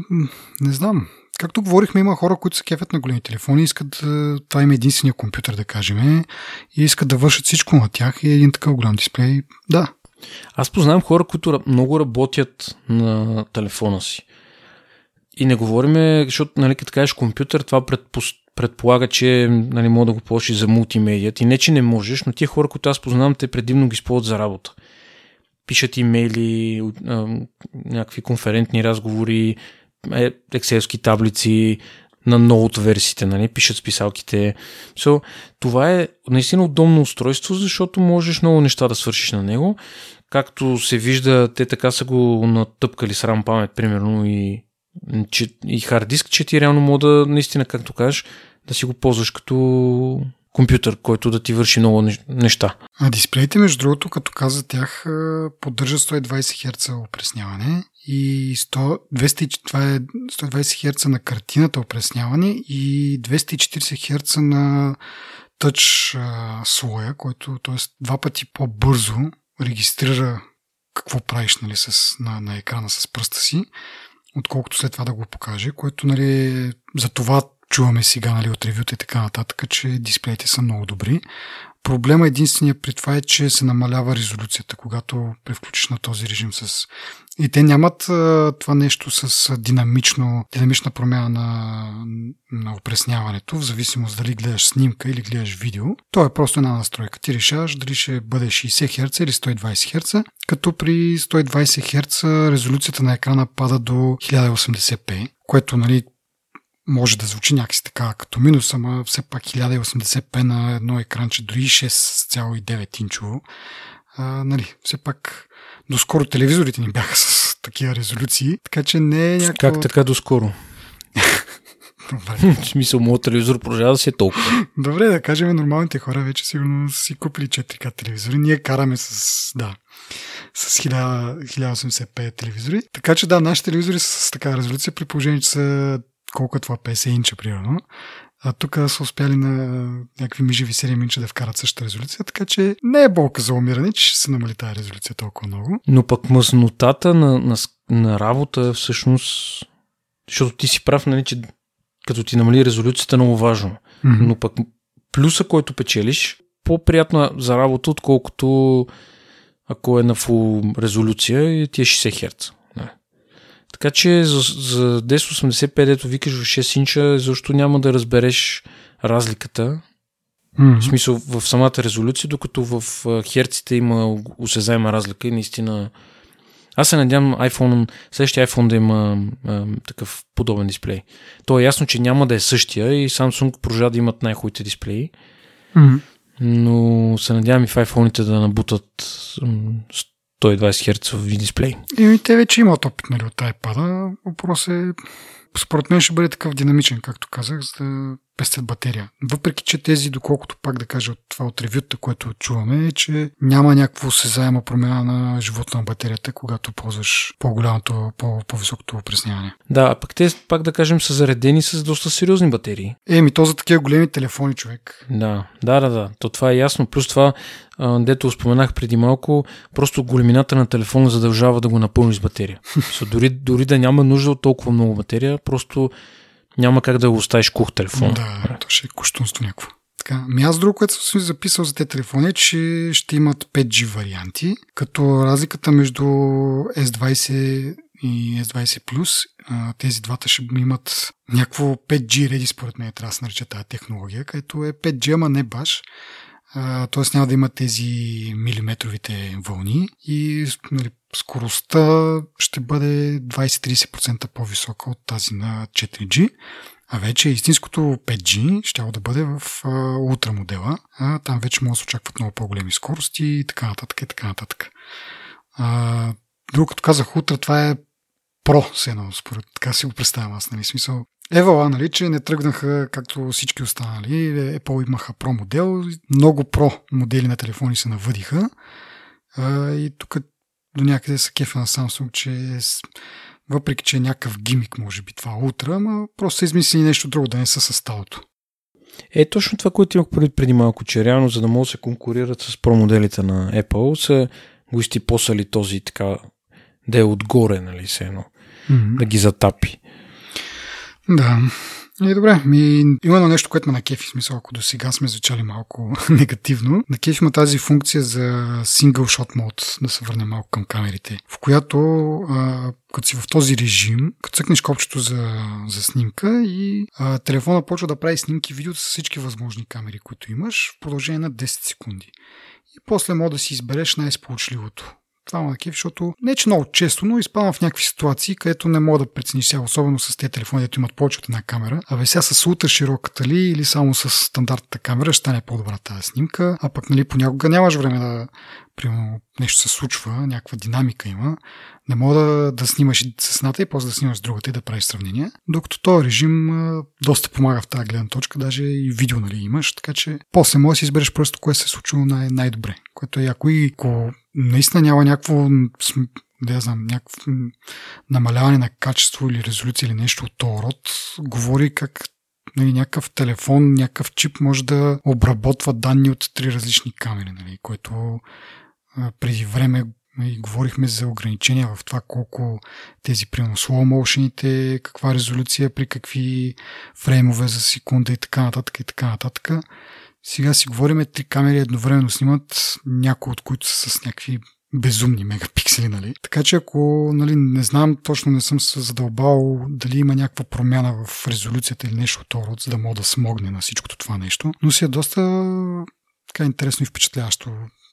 не знам. Както говорихме, има хора, които се кефят на големи телефони, искат, това има единствения компютър, да кажем, и искат да вършат всичко на тях и един такъв голям дисплей, да. Аз познавам хора, които много работят на телефона си. И не говориме, защото, нали, като кажеш компютър, това предпос... предполага, че, нали, мога да го ползваш за мултимедият. И не, че не можеш, но тия хора, които аз познавам, те предимно ги използват за работа. Пишат имейли, някакви конферентни разговори, екселски таблици, на ноут версиите, нали, пишат списалките. So, това е наистина удобно устройство, защото можеш много неща да свършиш на него. Както се вижда, те така са го натъпкали с RAM памет, примерно, и, и хард диск, че ти реално мога да, наистина, както кажеш, да си го ползваш като компютър, който да ти върши много неща. А дисплеите, между другото, като каза тях, поддържат сто и двадесет херца опресняване и сто, двеста, това е сто и двадесет херца на картината опресняване и двеста и четиридесет херца на тъч слоя, който, т.е. два пъти по-бързо регистрира какво правиш, нали, с, на, на екрана с пръста си, отколкото след това да го покаже, което, нали, за това чуваме сега, нали, от ревюта и така нататък, че дисплеите са много добри. Проблема единственият при това е, че се намалява резолюцията, когато превключиш на този режим с... И те нямат а, това нещо с динамично, динамична промяна на, на опресняването, в зависимост дали гледаш снимка или гледаш видео. То е просто една настройка. Ти решаваш дали ще бъде шейсет херца или сто и двадесет херца, като при сто и двадесет херца резолюцията на екрана пада до хиляда и осемдесет пи, което, нали, може да звучи някакси така като минус, ама все пак хиляда и осемдесет пи на едно екранче, дори шест цяло и девет инчово. А, нали, все пак доскоро телевизорите ни бяха с такива резолюции, така че не е някакво... Как така доскоро? В смисъл, моят телевизор продължава да си е толкова. Добре, да кажем, нормалните хора вече сигурно си купили четири ка телевизори. Ние караме с, да, с хиляда и осемдесет пи телевизори. Така че да, нашите телевизори са с такава резолюция, при положение, че са колко е това, петдесет инча, примерно. А тук са успяли на някакви мижеви седем инча да вкарат същата резолюция, така че не е болка за умиране, че ще се намали тази резолюция толкова много. Но пък мъзнотата на, на, на работа всъщност, защото ти си прав, нали, че като ти намали резолюцията е много важно, mm-hmm. но пък плюса, който печелиш, по-приятно за работа, отколкото ако е на full резолюция и ти е шейсет херца. Така че за, за десет осемдесет и пет, дето викаш в шест инча, защото няма да разбереш разликата. Mm-hmm. В смисъл, в самата резолюция, докато в херците има осезаема разлика и наистина... Аз се надявам iPhone, следващия iPhone да има а, такъв подобен дисплей. То е ясно, че няма да е същия и Samsung продължава да имат най-хубавите дисплеи. Mm-hmm. Но се надявам и в iPhone-ите да набутат сто и двадесет херца дисплей. И те вече имат опит, нали, от iPad-а. Въпрос е, според мен ще бъде такъв динамичен, както казах, за да пестят батерия. Въпреки че тези, доколкото пак да кажа от това от ревюта, което чуваме, е, че няма някакво осезаема промяна на живота на батерията, когато ползваш по-голямото, по-високото опресняване. Да, пък те пак да кажем са заредени с доста сериозни батерии. Еми, то за такива големи телефони, човек. Да, да, да, да. То това е ясно. Плюс това, дето споменах преди малко, просто големината на телефона задължава да го напълни с батерия. дори, дори да няма нужда от толкова много батерия, просто няма как да го оставиш кух телефон. Да, то ще е куштунство някакво. Така, ми аз друго, което съм записал за тези телефони е, че ще имат пет джи варианти, като разликата между ес двайсет и ес двайсет Plus, тези двата ще имат някакво пет джи реди, според мен трябва да се нарича тази технология, където е пет джи, ама не баш. Т.е. няма да има тези милиметровите вълни и нали, скоростта ще бъде двайсет до трийсет процента по-висока от тази на четири джи, а вече истинското пет джи ще да бъде в ултра модела, а там вече може да се очакват много по-големи скорости и така нататък и така нататък. А, друго, като казах ултра, това е Pro, с едно, според така си го представям аз, нали, смисъл. Евала, нали, че не тръгнаха както всички останали. Apple имаха Pro модел, много Pro модели на телефони се навъдиха а, и тук до някъде са кефа на Samsung, че въпреки, че е някакъв гимик, може би това Ultra, ама просто са измислили нещо друго, да не са със старото. Е, точно това, което имах преди малко, че реално, за да могат да се конкурират с Pro моделите на Apple, са го изтипосали този така, да е отгоре, нали, се едно, mm-hmm. да ги затапи. Да. И добре, ми... има едно нещо, което ме накефи, смисъл, ако до сега сме звучали малко негативно. Накефи има тази функция за single shot mode, да се върне малко към камерите, в която а, като си в този режим, като цъкнеш копчето за, за снимка и а, телефона почва да прави снимки, видео с всички възможни камери, които имаш в продължение на десет секунди. И после може да си избереш най-сполучливото. Това на кеф, защото не че много често, но изпадам в някакви ситуации, където не мога да прецениш сега, особено с тези телефони, дето имат повече от една камера. Абе сега с ултра широката ли или само с стандартната камера ще стане по-добра тази снимка, а пък нали, понякога нямаш време да примерно нещо се случва, някаква динамика има. Не мога да, да снимаш с едната и после да снимаш с другата и да правиш сравнение. Докато този режим а, доста помага в тази гледна точка, даже и видео нали, имаш, така че после може да си избереш просто кое се е случило най- най-добре, което е яко и ако наистина няма някакво, да я знам, някакво намаляване на качество или резолюция или нещо от този род, говори как нали, някакъв телефон, някакъв чип може да обработва данни от три различни камери, нали, което а, преди време и говорихме за ограничения в това колко тези, примерно, слоу-моушените, каква резолюция, при какви фреймове за секунда и така нататък и така нататък. Сега си говорим, три камери едновременно снимат, някои от които са с някакви безумни мегапиксели, нали? Така че ако, нали, не знам, точно не съм се задълбал дали има някаква промяна в резолюцията или нещо от този род, за да мога да смогне на всичкото това нещо, но си е доста така интересно и впечатляващо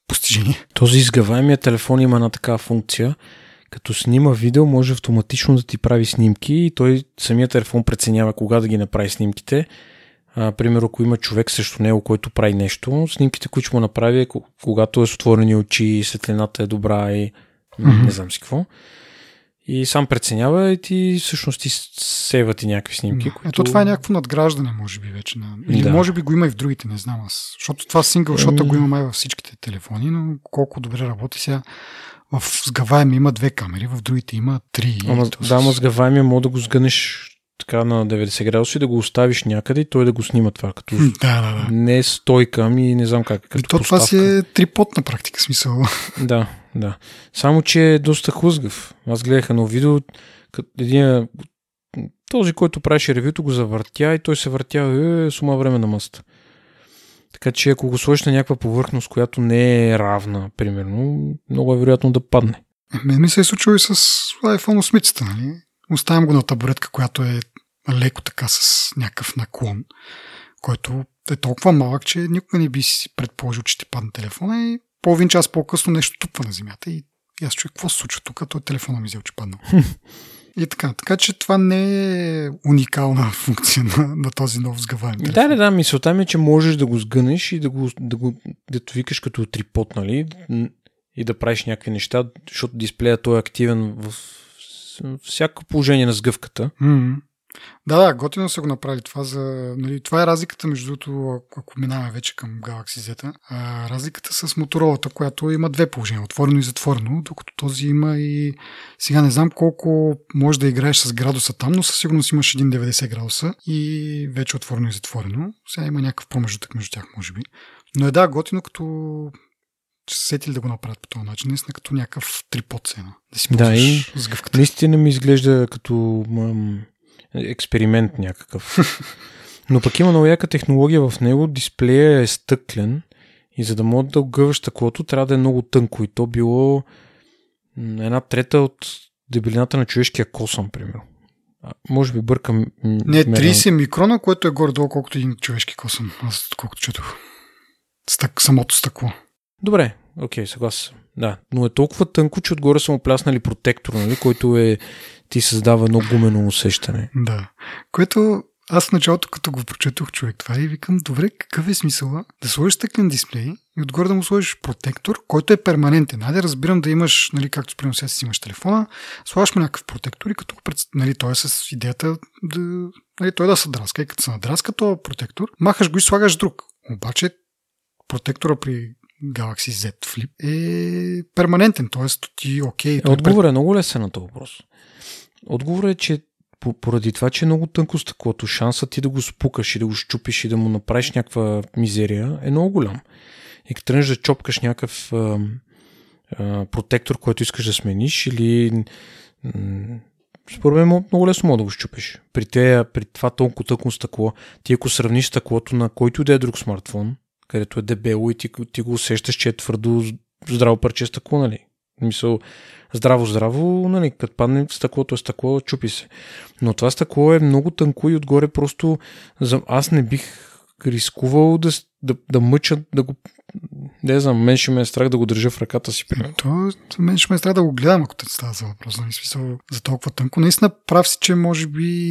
постижение. Този изгъваемия телефон има една такава функция, като снима видео, може автоматично да ти прави снимки и той самият телефон преценява кога да ги направи снимките. А, пример, ако има човек срещу него, който прави нещо, снимките, които му направи, когато е с отворени очи, светлината е добра и mm-hmm. не знам си какво. И сам преценява и ти всъщност ти сейва ти някакви снимки. Да. Които... Ето това е някакво надграждане, може би вече. Или да. Може би го има и в другите, не знам аз. Защото това сингълшота го има май във всичките телефони, но колко добре работи сега. В сгъваеми има две камери, в другите има три. Ама, това, да, ма сгъваеми може да го сгънеш така на деветдесет градуса и да го оставиш някъде и той да го снима това, като да, да, да. Не е стойка, ми не знам как. Като то поставка. Това си е трипод на практика, смисъл. Да, да. Само, че е доста хлъзгав. Аз гледах едно видео, като един този, който правеше ревюто, го завъртя и той се въртя е, сума време на мъста. Така че ако го сложиш на някаква повърхност, която не е равна, примерно, много е вероятно да падне. Мен ми се е случило и с iPhone осем, нали? Оставям го на табуретка, която е леко така с някакъв наклон, който е толкова малък, че никога не би си предположил, че ти падне телефона и половин час по-късно нещо тупва на земята и, и аз чуя, какво се случва тук, той телефона ми взел, че паднал. И така, така че това не е уникална функция на, на този нов сгъваем телефон. Да, да, да, мисълта ми е, че можеш да го сгънеш и да го, да го дето викаш като трипод, нали, и да правиш някакви неща, защото дисплея той е активен в всяко положение на сгъвката. Mm-hmm. Да, да, готино са го направили това. За, нали, това е разликата, между другото, ако минаваме вече към Galaxy Z, а, разликата с Motorola, която има две положения, отворено и затворено, докато този има и... Сега не знам колко може да играеш с градуса там, но със сигурност имаш един деветдесет градуса и вече отворено и затворено. Сега има някакъв промежутък между тях, може би. Но е да, готино, като... Се сетили да го направят по този начин, наистина като някакъв трипод цена. Да си ползваш да, с гъвката. Наистина ми изглежда като ам, експеримент някакъв. Но пък има много яка технология в него, дисплея е стъклен и за да може да огъваш стъклото, трябва да е много тънко и то било една трета от дебелината на човешкия косъм, примерно. Може би бъркам... Не, трийсет микрона, което е горе-долу колкото един човешки косъм, аз колкото четох. Стък, самото стъкло. Добре, окей, съгласен. Да, но е толкова тънко, че отгоре са му пляснали протектор, нали, който е, ти създава едно гумено усещане. Да, което аз в началото, като го прочетох човек това и викам, добре, какъв е смисъла да сложиш стъклен дисплей и отгоре да му сложиш протектор, който е перманентен. Айде, разбирам да имаш, нали, както спрямо сега си имаш телефона, слагаш му някакъв протектор и като го пред... нали, той е с идеята да... Нали, той да се драска и като се надраска този протектор, махаш го и слагаш друг. Обаче протектора при Galaxy Z Flip е перманентен, т.е. ти окей. Okay, отговорът е много лесен на този въпрос. Отговорът е, че поради това, че е много тънко стъклото, шансът ти да го спукаш и да го щупиш и да му направиш някаква мизерия е много голям. И като тръгнеш да чопкаш някакъв а, а, протектор, който искаш да смениш или м- според мен много лесно мога да го щупиш. При, те, при това толкова тънко стъкло, ти ако сравниш стъклото на който и да е друг смартфон, където е дебело и ти, ти го усещаш, че е твърдо здраво парче стъкло, нали? Мисъл, здраво-здраво, нали? Като падне стъклото е стъкло, чупи се. Но това стъкло е много тънко и отгоре просто аз не бих рискувал да, да, да мъча, да го... Не знам, мен ще ме е страх да го държа в ръката си. То, мен ще ме е страх да го гледам, ако те става за въпрос. Нали? Смисъл, за толкова тънко. Наистина прав си, че може би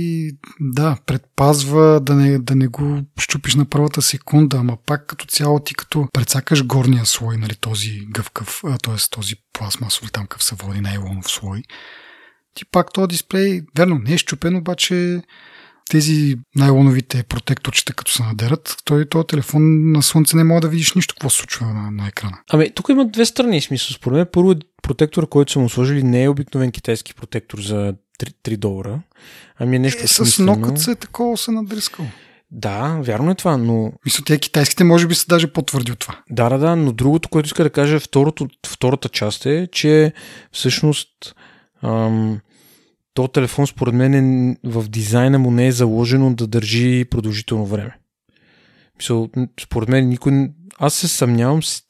да, предпазва да не, да не го щупиш на първата секунда, ама пак като цяло ти като прецакаш горния слой, нали, този гъвкав, т.е. този пластмасов или там къв се води найлонов слой, ти пак този дисплей, верно, не е щупен, обаче тези най-лоновите протекторчета, като се надерат, той този телефон на слънце не може да видиш нищо, какво се случва на, на екрана. Абе, тук има две страни смисъл. Според мен, първо протектор, който са му сложили, не е обикновен китайски протектор за три, три долара. Ами е нещо е, с нокът се такова се надрискал. Да, вярно е това, но... Мисля, тия китайските може би са даже по-твърди от това. Да, да, да, но другото, което иска да кажа, второто, втората част е, че всъщност... Ам... то телефон според мен е, в дизайна му не е заложено да държи продължително време. Мисъл, според мен никой... Аз се съмнявам с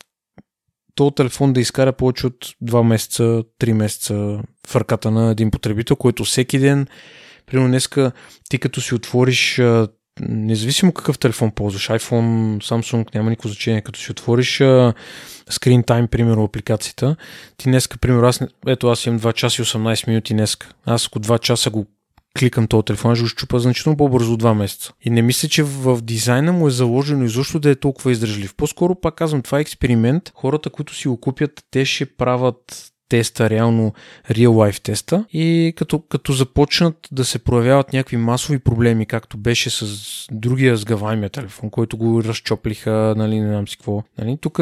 този телефон да изкара повече от два месеца, три месеца в ръката на един потребител, който всеки ден, примерно днеска, ти като си отвориш, независимо какъв телефон ползваш, iPhone, Samsung, няма никакво значение, като си отвориш Screen Time, примерно, апликацията, ти днеска, примерно, аз, ето аз имам два часа и осемнайсет минути днеска. Аз ако два часа го кликам този телефон, ще го щупа значително по-бързо от два месеца. И не мисля, че в дизайна му е заложено изобщо да е толкова издържлив. По-скоро, пак казвам, това е експеримент. Хората, които си го купят, те ще правят теста, реално real life теста и като, като започнат да се проявяват някакви масови проблеми, както беше с другия сгъваемия телефон, който го разчоплиха, нали, не знам си какво. Нали, тук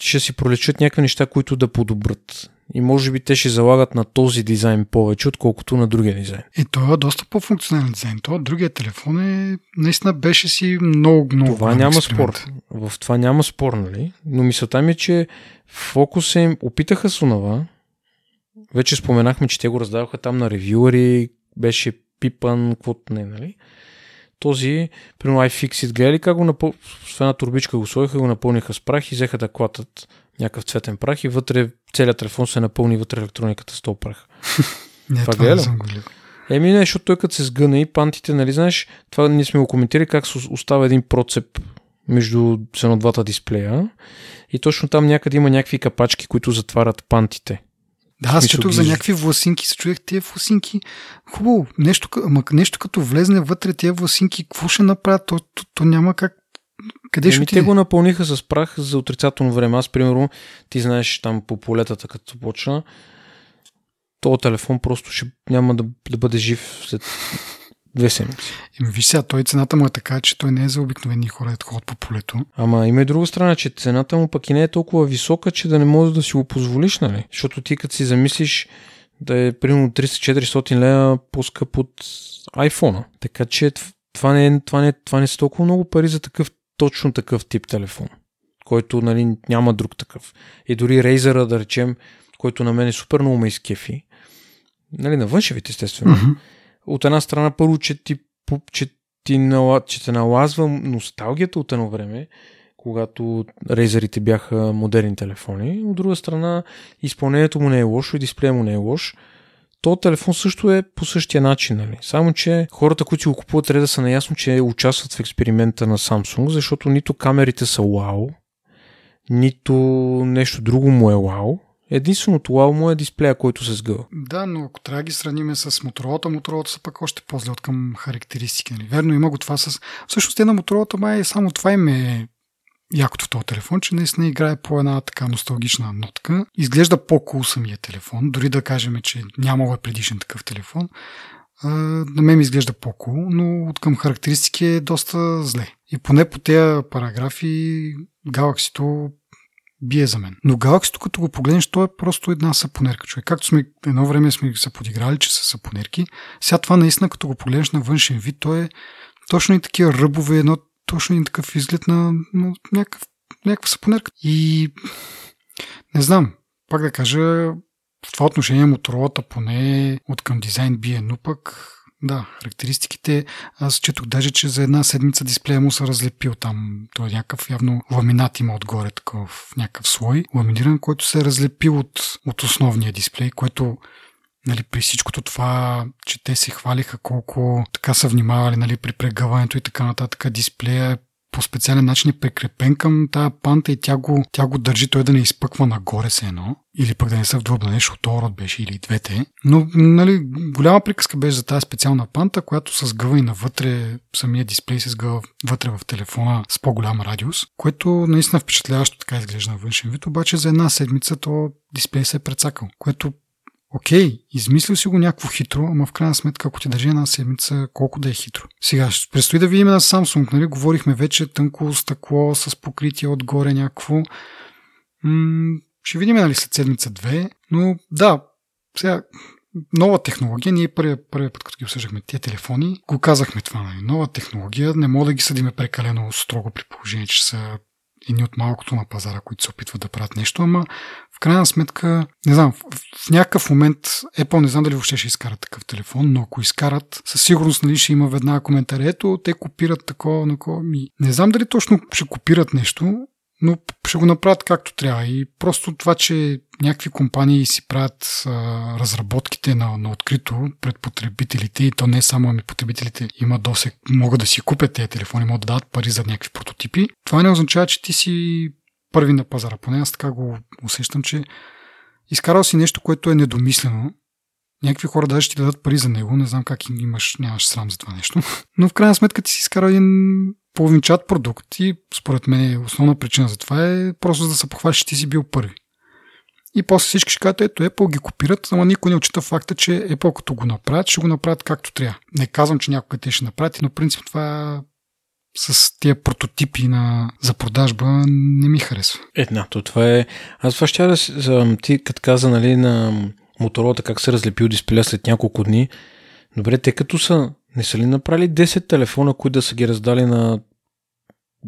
ще си пролечат някакви неща, които да подобрат. И може би те ще залагат на този дизайн повече, отколкото на другия дизайн. Е, той е доста по-функционален дизайн. Това другия телефон е, наистина беше си много, много това няма спор. В това няма спор, нали? Но мисълта ми е, че фокус им опитаха с онова. Вече споменахме, че те го раздаваха там на ревюери, беше пипан, каквото не, нали? Този, примерно iFixit, гледали как го напъл... с една турбичка го сложиха, го напълниха с прах и взеха да клатат някакъв цветен прах и вътре целият телефон се напълни вътре електрониката с този прах. Не, това, това не съм го гледал. Еми не, защото той като се сгъна и пантите, нали, знаеш, това ние сме го коментирали как остава един процеп между едно двата дисплея и точно там някъде има някакви капачки, които затварят пантите. Да, аз четох за някакви власинки, се чудех тия власинки. Хубаво, нещо, ама нещо като влезне вътре тия власинки, какво ще направят? То, то, то няма как... Къде ще отиде? Те го напълниха с прах за отрицателно време. Аз, примерно, ти знаеш там по полетата, като почна, този телефон просто ще няма да, да бъде жив след две седмици. Еми виж сега, той цената му е така, че той не е за обикновени хора, да ходят по полето. Ама има и друга страна, че цената му пък и не е толкова висока, че да не можеш да си го позволиш, нали? Защото ти като си замислиш да е примерно триста до четиристотин лева по-скъп от iPhone-а. Така че това не е, това не е, това не е толкова много пари за такъв, точно такъв тип телефон, който, нали, няма друг такъв. И дори Razer-а, да речем, който на мен е супер много ме изкефи, нали, на външевите, естествено. Mm-hmm. От една страна, първо, че ти, че ти нала, че те налазва носталгията от едно време, когато Razer-ите бяха модерни телефони. От друга страна, изпълнението му не е лошо и дисплея му не е лош. То телефон също е по същия начин, нали? Само че хората, които си го купуват, трябва да са наясно, че участват в експеримента на Samsung, защото нито камерите са уау, нито нещо друго му е уау. Единственото уау му е дисплея, който се сгъва. Да, но ако трябва да ги сравним с Motorola, Motorola са пък още по-зле от към характеристики, нали? Верно, има го това с... Всъщност една Motorola, май само това им е якото в този телефон, че наистина играе по една така носталгична нотка. Изглежда по-кул самия телефон, дори да кажем, че нямало предишен такъв телефон. А, на мен ми изглежда по-кул, но от към характеристики е доста зле. И поне по тези параграфи Galaxy-то бие за мен. Но Galaxy-то, като го погледнеш, то е просто една сапонерка, човек. Както сме едно време сме се подиграли, че са сапонерки, сега това наистина, като го погледнеш на външен вид, то е точно и такива ръбове, едно точно един такъв изглед на, на някакъв, някаква сапонерка. И не знам, пак да кажа, в това отношение Motorola поне от към дизайн бие, но пък да, характеристиките, аз четох даже, че за една седмица дисплея му се разлепил там. Той е някакъв явно ламинат има отгоре, такъв някакъв слой ламиниран, който се е разлепил от, от основния дисплей, което, нали, при всичкото това, че те се хвалиха колко така са внимавали, нали, при прегъването и така нататък, дисплея по специален начин е прикрепен към тая панта и тя го, тя го държи той да не изпъква нагоре се едно, или пък да не се вдълбна, нещо от този род беше, или двете. Но, нали, голяма приказка беше за тази специална панта, която се сгъва и навътре, самия дисплей се сгъва вътре в телефона с по-голям радиус, което наистина впечатляващо така изглежда на външен вид, обаче за една седмица то дисплей се е прецакал, което окей, okay, измислил си го някакво хитро, ама в крайна сметка, ако ти държи една седмица, колко да е хитро. Сега, предстои да видим на Samsung, нали, говорихме вече тънко стъкло с покритие отгоре някакво. М- ще видим, нали, след седмица-две, но да, сега, нова технология, ние първият първия път, като ги обсъждахме тия телефони, го казахме това, нали, нова технология, не мога да ги съдиме прекалено строго при положение, че са едни от малкото на пазара, които се опитват да правят нещо, ама в крайна сметка, не знам, в някакъв момент Apple не знам дали въобще ще изкарат такъв телефон, но ако изкарат, със сигурност, нали, ще има веднага коментар. Ето, те копират такова, такова. Не знам дали точно ще копират нещо, но ще го направят както трябва. И просто това, че някакви компании си правят а, разработките на, на открито пред потребителите, и то не само, ами потребителите имат досег, могат да си купят тези телефони, могат да дадат пари за някакви прототипи. Това не означава, че ти си първи на пазара. Поне аз така го усещам, че изкарал си нещо, което е недомислено. Някакви хора даже ще ти дадат пари за него. Не знам как им имаш, нямаш срам за това нещо. Но в крайна сметка ти си изкарал един половинчат продукт и според мен основна причина за това е просто за да се похвалиш, че ти си бил първи. И после всички ще кажат, ето Apple ги копират, ама никой не отчита факта, че Apple като го направят, ще го направят както трябва. Не казвам, че някога те ще направят, но принцип това с тия прототипи на, за продажба не ми харесва. Еднато, това е... Аз това ще да си... Ти като каза, нали, на Motorola как се разлепил дисплея след няколко дни. Добре, те като са... Не са ли направили десет телефона, които да са ги раздали на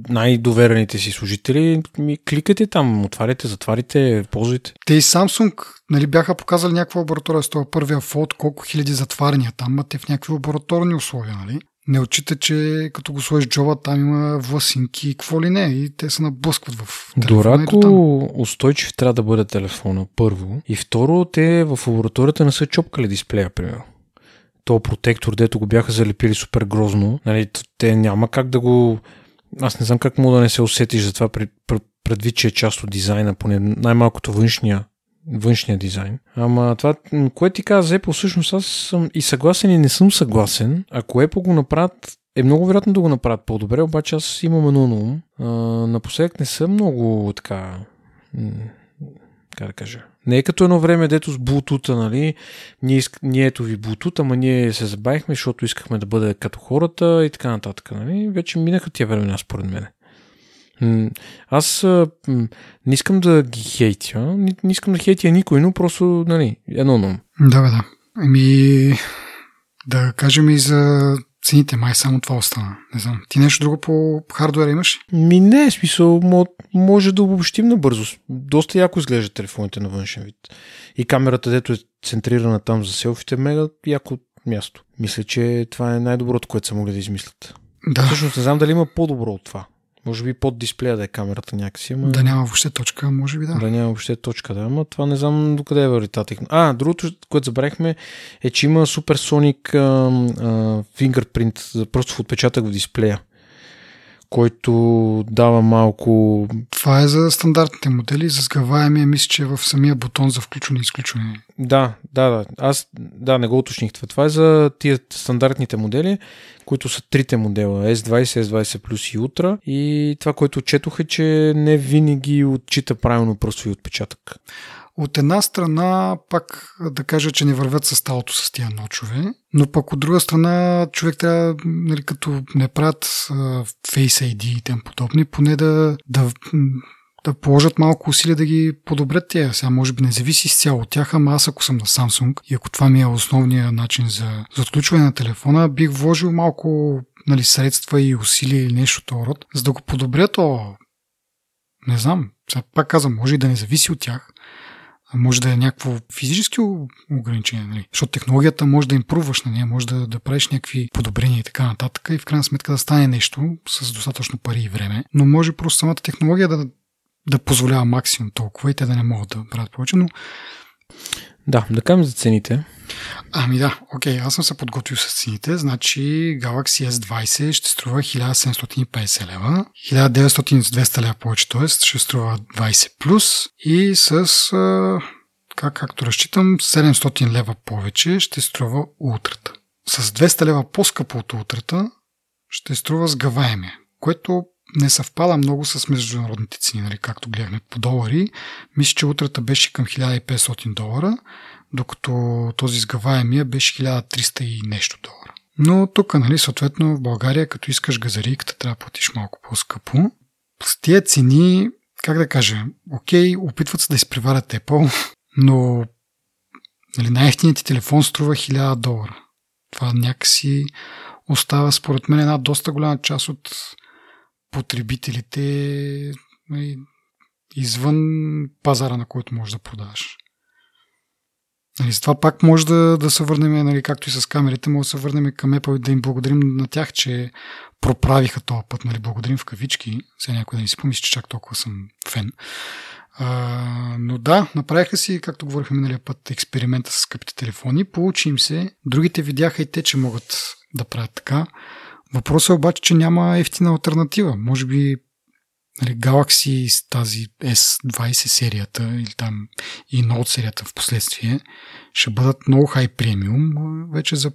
най-доверените си служители? Ми кликате там, отваряте, затваряте, ползвайте. Те и Samsung, нали, бяха показали някаква лаборатория с това първия Fold, колко хиляди затваряния там, ма те в някакви лабораторни условия, нали? Не отчита, че като го сложиш джоба, там има власинки и какво ли не. И те се наблъскват в телефона. Дорако устойчив трябва да бъде телефона, първо. И второ, те в лабораторията не са чопкали дисплея, примерно. То протектор, дето го бяха залепили супер грозно. Нали, те няма как да го... Аз не знам как мога да не се усетиш за това, предвид, че е част от дизайна, поне най-малкото външния, външния дизайн. Ама това, което ти каза, Apple, всъщност аз съм и съгласен и не съм съгласен. Ако Apple го направят, е много вероятно да го направят по-добре, обаче аз имам едно на ум. Напоследък не съм много така... така да кажа. Не е като едно време, дето с Bluetooth, нали, ние, иск... ние ето ви Bluetooth, ама ние се забавихме, защото искахме да бъде като хората и така нататък, нали, вече минаха тия времена според мен. Аз не искам да ги хейтя, не, не искам да хейтя никой, но просто, нали, едно но. Да, бе, да. Ами, да кажем и за цените, май само това остана. Не знам. Ти нещо друго по хардуера имаш? Ми не, смисъл, може да обобщим набързо. Доста яко изглежда телефоните на външен вид. И камерата, дето е центрирана там за селфите, мега яко място. Мисля, че това е най-доброто, което са могли да измислят. Да. Всъщност не знам дали има по-добро от това. Може би под дисплея да е камерата някакси. Ама... Да няма въобще точка, може би да. Да няма въобще точка, да. Ама това не знам докъде е вариатата. А, другото, което забравихме, е, че има Supersonic fingerprint, просто в отпечатък в дисплея, който дава малко... Това е за стандартните модели, за сгъваемия, мисля, че е в самия бутон за включване и изключване. Да, да, да. Аз да, не го уточних това. Това е за тия стандартните модели, които са трите модела. ес двайсет, ес двайсет Plus и Ultra. И това, което четох е, че не винаги отчита правилно пръстови отпечатък. От една страна, пак да кажа, че не вървят със сталото с тия ночове, но пък от друга страна, човек трябва, нали, като не правят Face ай ди и тем подобни, поне да, да, да положат малко усилия да ги подобрят тя. Сега може би не зависи изцяло от тях, ама аз ако съм на Samsung и ако това ми е основният начин за, за отключване на телефона, бих вложил малко, нали, средства и усилия или нещо този род, за да го подобря то. Не знам, сега пак казвам, може и да не зависи от тях. Може да е някакво физически ограничение, нали? Защото технологията може да импрувваш на нея, може да, да правиш някакви подобрения и така нататък и в крайна сметка да стане нещо с достатъчно пари и време, но може просто самата технология да, да позволява максимум толкова и те да не могат да правят повече, но... Да, да кажем за цените. Ами да, окей, аз съм се подготвил с цените, значи Galaxy ес двайсет ще струва хиляда седемстотин и петдесет лева, хиляда и деветстотин до двеста лева повече, т.е. ще струва двайсет плюс и с, как, както разчитам, седемстотин лева повече ще струва ултрата. С двеста лева по-скъпо от ултрата ще струва сгъваемия, което не съвпада много с международните цени, нали, както гледаме по долари. Мисля, че утрата беше към хиляда и петстотин долара, докато този сгъваемия беше хиляда и триста и нещо долара. Но тук, нали, съответно в България, като искаш газарийката, трябва да платиш малко по-скъпо. С тия цени, как да кажа, окей, опитват се да изпреварят Apple, но, нали, най-евтиният телефон струва хиляда долара. Това някакси остава според мен една доста голяма част от потребителите извън пазара, на който можеш да продаваш. Нали, с това пак може да, да се върнем, нали, както и с камерите, може да се върнем към Apple и да им благодарим на тях, че проправиха този път, нали, благодарим в кавички. Сега някой да не си помисли, че чак толкова съм фен. А, но да, направиха си, както говорихме миналия път, експеримента с скъпите телефони, получи им се. Другите видяха и те, че могат да правят така. Въпросът е обаче, че няма ефтина алтернатива. Може би, нали, Galaxy с тази ес двайсет серията или там и Note серията в последствие ще бъдат много хай премиум. Вече за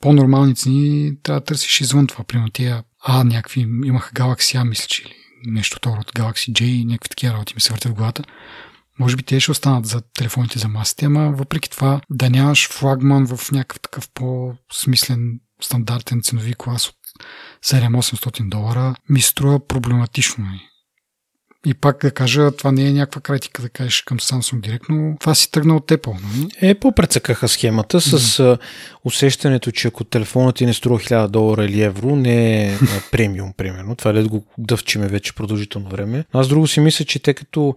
по-нормални цени трябва да търсиш извън това. Примерно тия А някакви имаха Galaxy A, мисля, че или нещо това от Galaxy J и някакви такива работи ми се въртят в главата. Може би те ще останат за телефоните за масите, ама въпреки това да нямаш флагман в някакъв такъв по-смислен стандартен ценови клас от седем-осемстотин долара ми струва проблематично. И пак да кажа, това не е някаква критика да кажеш към Samsung директно, това си тръгна от Apple. Е, по-прецъкаха схемата с да. Усещането, че ако телефонът ти не струва хиляда долара или евро, не е премиум, примерно. Това лед го дъвчиме вече продължително време. Аз друго си мисля, че те като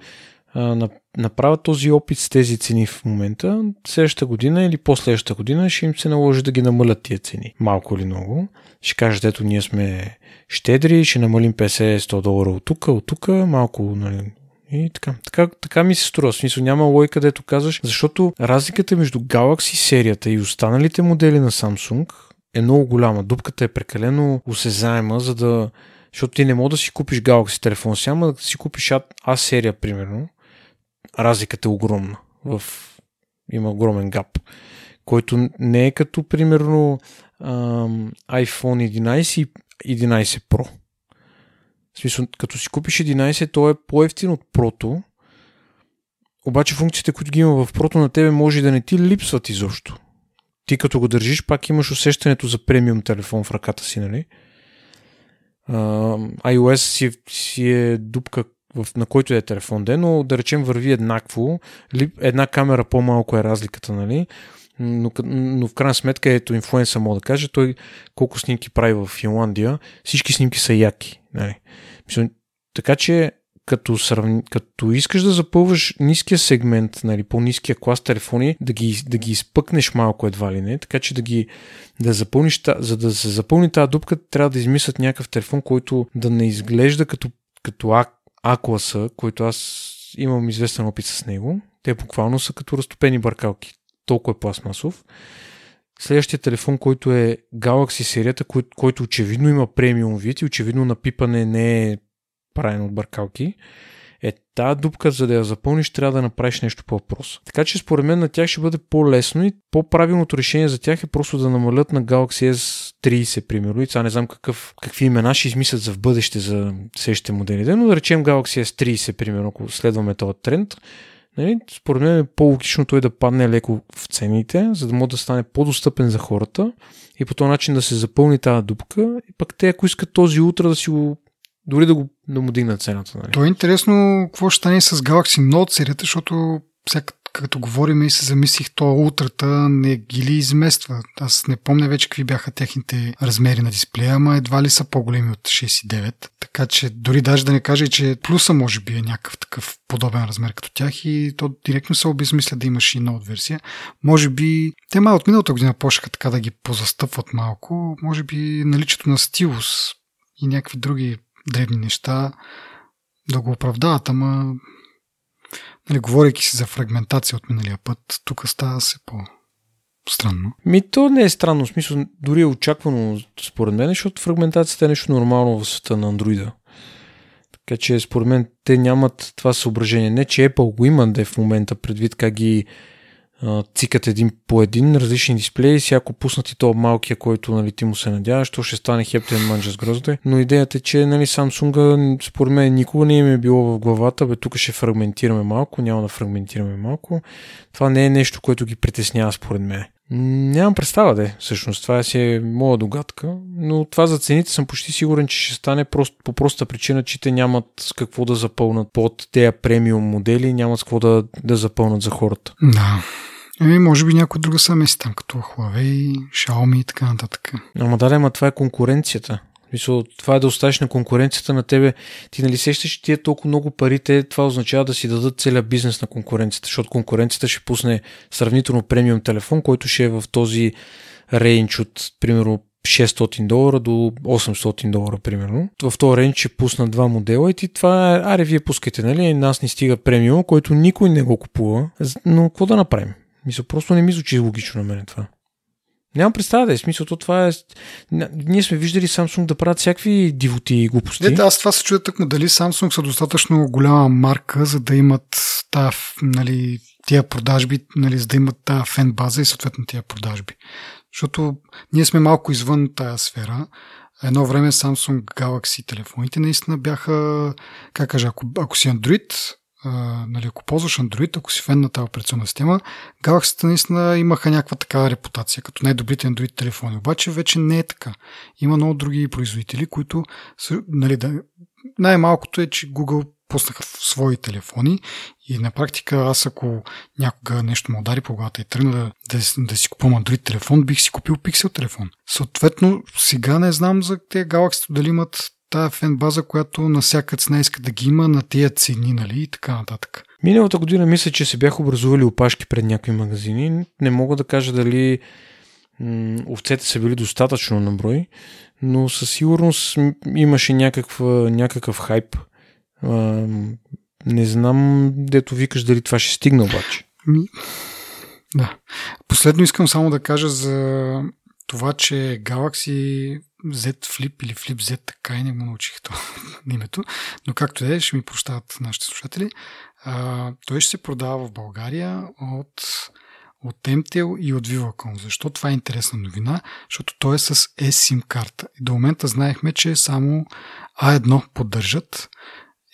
направят този опит с тези цени в момента, следващата година или последващата година ще им се наложи да ги намалят тия цени. Малко или много. Ще кажат, ето ние сме щедри, ще намалим петдесет до сто долара от тук, от тук, малко, нали, и така. Така, така ми се струва. В смисъл няма логика, дето казваш, защото разликата между Galaxy серията и останалите модели на Samsung е много голяма. Дупката е прекалено осезаема, за да... Защото ти не мога да си купиш Galaxy телефон сега, ама да си купиш А серия, примерно. Разликата е огромна. В... Има огромен гап, който не е като, примерно, ам, iPhone единайсет и единайсет Pro. В смисъл, като си купиш единайсет, то е по-евтин от Pro-то, Обаче функциите, които ги има в Pro-то на тебе, може да не ти липсват изобщо. Ти като го държиш, пак имаш усещането за премиум телефон в ръката си, нали? Uh, iOS си, си е дупка в, на който е телефон де, но да речем върви еднакво. Една камера по-малко е разликата, нали? Но, но в крайна сметка, ето инфлуенса мога да каже, той колко снимки прави в Финландия, всички снимки са яки. Нали? Така че като, сравни, като искаш да запълваш ниския сегмент, нали, по-ниския клас телефони, да ги, да ги изпъкнеш малко едва ли не, така че да ги да запълниш, за да се запълни тази дупка, трябва да измислят някакъв телефон, който да не изглежда като, като А-класа, който аз имам известен опит с него. Те буквално са като разтопени бъркалки. Толкова е пластмасов. Следващия телефон, който е Galaxy серията, кой, който очевидно има премиум вид и очевидно напипане не е правен от бъркалки, е тази дупка, за да я запълниш, трябва да направиш нещо по въпроса. Така че според мен на тях ще бъде по-лесно и по-правилното решение за тях е просто да намалят на Galaxy ес трийсет, примерно. И сега не знам какъв, какви имена ще измислят за в бъдеще за следващите моделите, но да речем Galaxy ес трийсет, примерно, ако следваме този тренд, нали, според мен е по-логично той да падне леко в цените, за да може да стане по-достъпен за хората и по този начин да се запълни тази дупка и пък те, ако искат този утре да си го, дори да, го, да му дигнат цената. Нали. То е интересно какво ще стане с Galaxy Note серията, защото всяка, като говорим и се замислих, то утрата не ги ли измества. Аз не помня вече какви бяха техните размери на дисплея, ама едва ли са по-големи от шест цяло и девет. Така че дори даже да не кажа, че плюса може би е някакъв такъв подобен размер като тях и то директно се обезмисля да имаш и Note версия. Може би те май от миналата година почнаха така да ги позастъпват малко. Може би наличието на стилус и някакви други древни неща да го оправдават, ама нали, говорейки си за фрагментация от миналия път, тук става се по-странно. Ми то не е странно, в смисъл дори е очаквано според мен, защото фрагментацията е нещо нормално в света на Андроида. Така че според мен те нямат това съображение. Не, че Apple го има де в момента предвид как ги а, цикат един по един различни дисплеи, всяко пуснати то малкия, който нали, ти му се надяваш, то ще стане хептен манджа с грозата. Но идеята е, че нали, Samsung според мен никога не им е било в главата, бе тук ще фрагментираме малко, няма да фрагментираме малко. Това не е нещо, което ги притеснява според мен. Нямам представа де, всъщност, това си е моя догадка, но това за цените съм почти сигурен, че ще стане просто, по проста причина, че те нямат с какво да запълнат под тези премиум модели, нямат с какво да, да запълнат за хората. Да. Еми, може би някой друга са меси там, като Huawei, Xiaomi и така нататък. Ама да, ама това е конкуренцията. Мисъл, това е да оставиш на конкуренцията на тебе. Ти нали сещаш, че ти е толкова много парите, това означава да си дадат целия бизнес на конкуренцията, защото конкуренцията ще пусне сравнително премиум телефон, който ще е в този рейндж от примерно шестстотин долара до осемстотин долара примерно. В този рейндж ще пусна два модела и ти това е, аре вие пускайте, нали, нас ни стига премиум, който никой не го купува, но какво да направим? Мисъл, просто не ми звучи логично на мен това. Нямам представа да е смисъл, то това е... Ние сме виждали Samsung да правят всякакви дивоти и глупости. Дете, аз това се чудя тъкмо, дали Samsung са достатъчно голяма марка, за да имат тая, нали, тия продажби, нали, за да имат тая фен база и съответно тия продажби. Защото ние сме малко извън тая сфера. Едно време Samsung Galaxy телефоните наистина бяха, как кажа, ако, ако си Android... Uh, нали, ако ползваш Android, ако си фен на тази операционна система, Galaxy-та наистина имаха някаква такава репутация, като най-добрите Android телефони. Обаче вече не е така. Има много други производители, които нали, да, най-малкото е, че Google пуснаха в свои телефони и на практика аз ако някога нещо ме удари по главата и тръгна да, да, да си купам Android телефон, бих си купил Pixel телефон. Съответно, сега не знам за тези Galaxy-то дали имат тая фенбаза, която на всяка цена иска да ги има на тия цени, нали, и така нататък. Миналата година мисля, че се бях образували опашки пред някои магазини. Не мога да кажа дали м- овцете са били достатъчно на брой, но със сигурност имаше някаква, някакъв хайп. А, не знам, дето викаш дали това ще стигна обаче. Да. Последно искам само да кажа за това, че Galaxy Z Flip или Flip Z, така и не му научих това на името, но както е, ще ми прощават нашите слушатели. А, той ще се продава в България от, от Mtel и от Vivacom. Защо? Това е интересна новина, защото той е с eSIM карта. До момента знаехме, че само А едно поддържат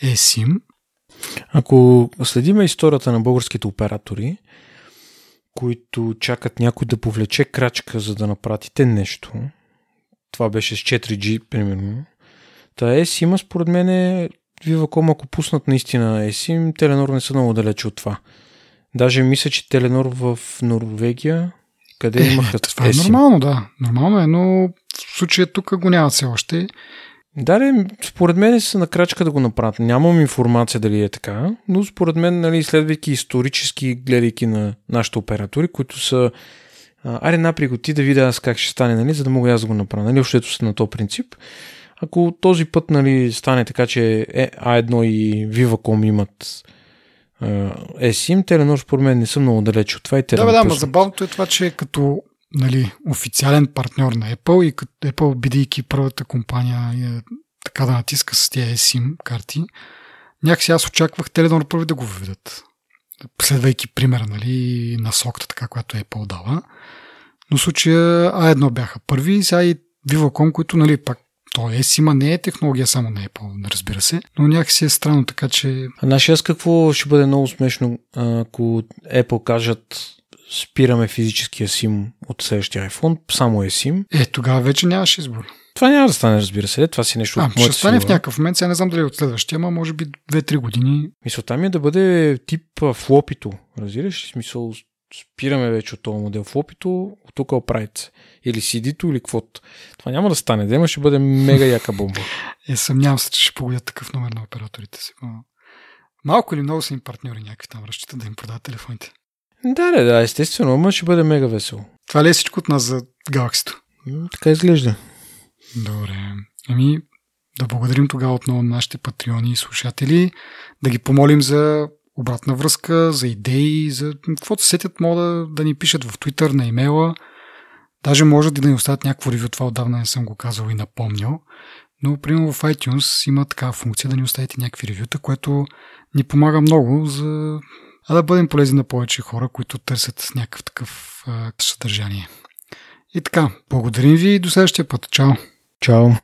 eSIM, Ако следиме историята на българските оператори, които чакат някой да повлече крачка, за да напратите нещо, това беше с четири джи, примерно, та eSIM, според мен е Vivacom, ако пуснат наистина eSIM, Теленор не са много далече от това. Даже мисля, че Теленор в Норвегия, къде е, имаха това eSIM. Е нормално, да. Нормално е, но в случая тук го няма все още. Да, според мен са на крачка да го направят. Нямам информация дали е така, но според мен, нали, следвайки исторически, гледайки на нашите оператори, които са аре наприготи да видя аз как ще стане, нали, за да мога аз да го направя. Нали, общото са на този принцип. Ако този път, нали, стане така, че А едно и Vivacom имат eSIM, Теленор според мен не са много далеч от това и те да. Да, да, но забавното е това, че като, нали, официален партньор на Apple и като Apple, бидейки първата компания, е, така да натиска с тия eSIM карти, някакси аз очаквах Теленор първи да го въведат. Следвайки пример, нали, насоката, така, която Apple дава. Но в случая А едно бяха първи, сега и Vivacom, които, нали, пак то е eSIM-а не е технология само на Apple, разбира се, но някакси е странно, така че... А наши аз какво ще бъде много смешно, ако Apple кажат спираме физическия SIM от следващия iPhone, само eSIM. Е, тогава вече нямаш избор. Това няма да стане, разбира се, това си нещо... А, ще стане в някакъв момент, сега не знам дали от следващия, ама може би две-три години. Мисълта ми е да бъде тип флопито, разбираш? В смисъл, спираме вече от този модел флопито, от тук оправите се. Или си ди-то, или квото. Това няма да стане, дема ще бъде мега яка бомба. Е, съмнявам се, че ще погодят такъв номер на операторите си. Малко или много са им партньори някакви там, разчитат да им продават телефоните. Да, да, да, естествено, ама ще бъде мега весело. Това ли е всичко от нас за Galaxy-то? Така изглежда. Добре. Ами, да благодарим тогава отново на нашите патреони и слушатели, да ги помолим за обратна връзка, за идеи, за каквото сетят, могат да, да ни пишат в Twitter, на имейла. Даже може да ни оставят някакво ревю, това отдавна не съм го казал и напомнял. Но, примерно в iTunes има такава функция да ни оставите някакви ревюта, което ни помага много за... а да бъдем полезни на повече хора, които търсят някакъв такъв а, съдържание. И така, благодарим ви и до следващия път. Чао! Чао!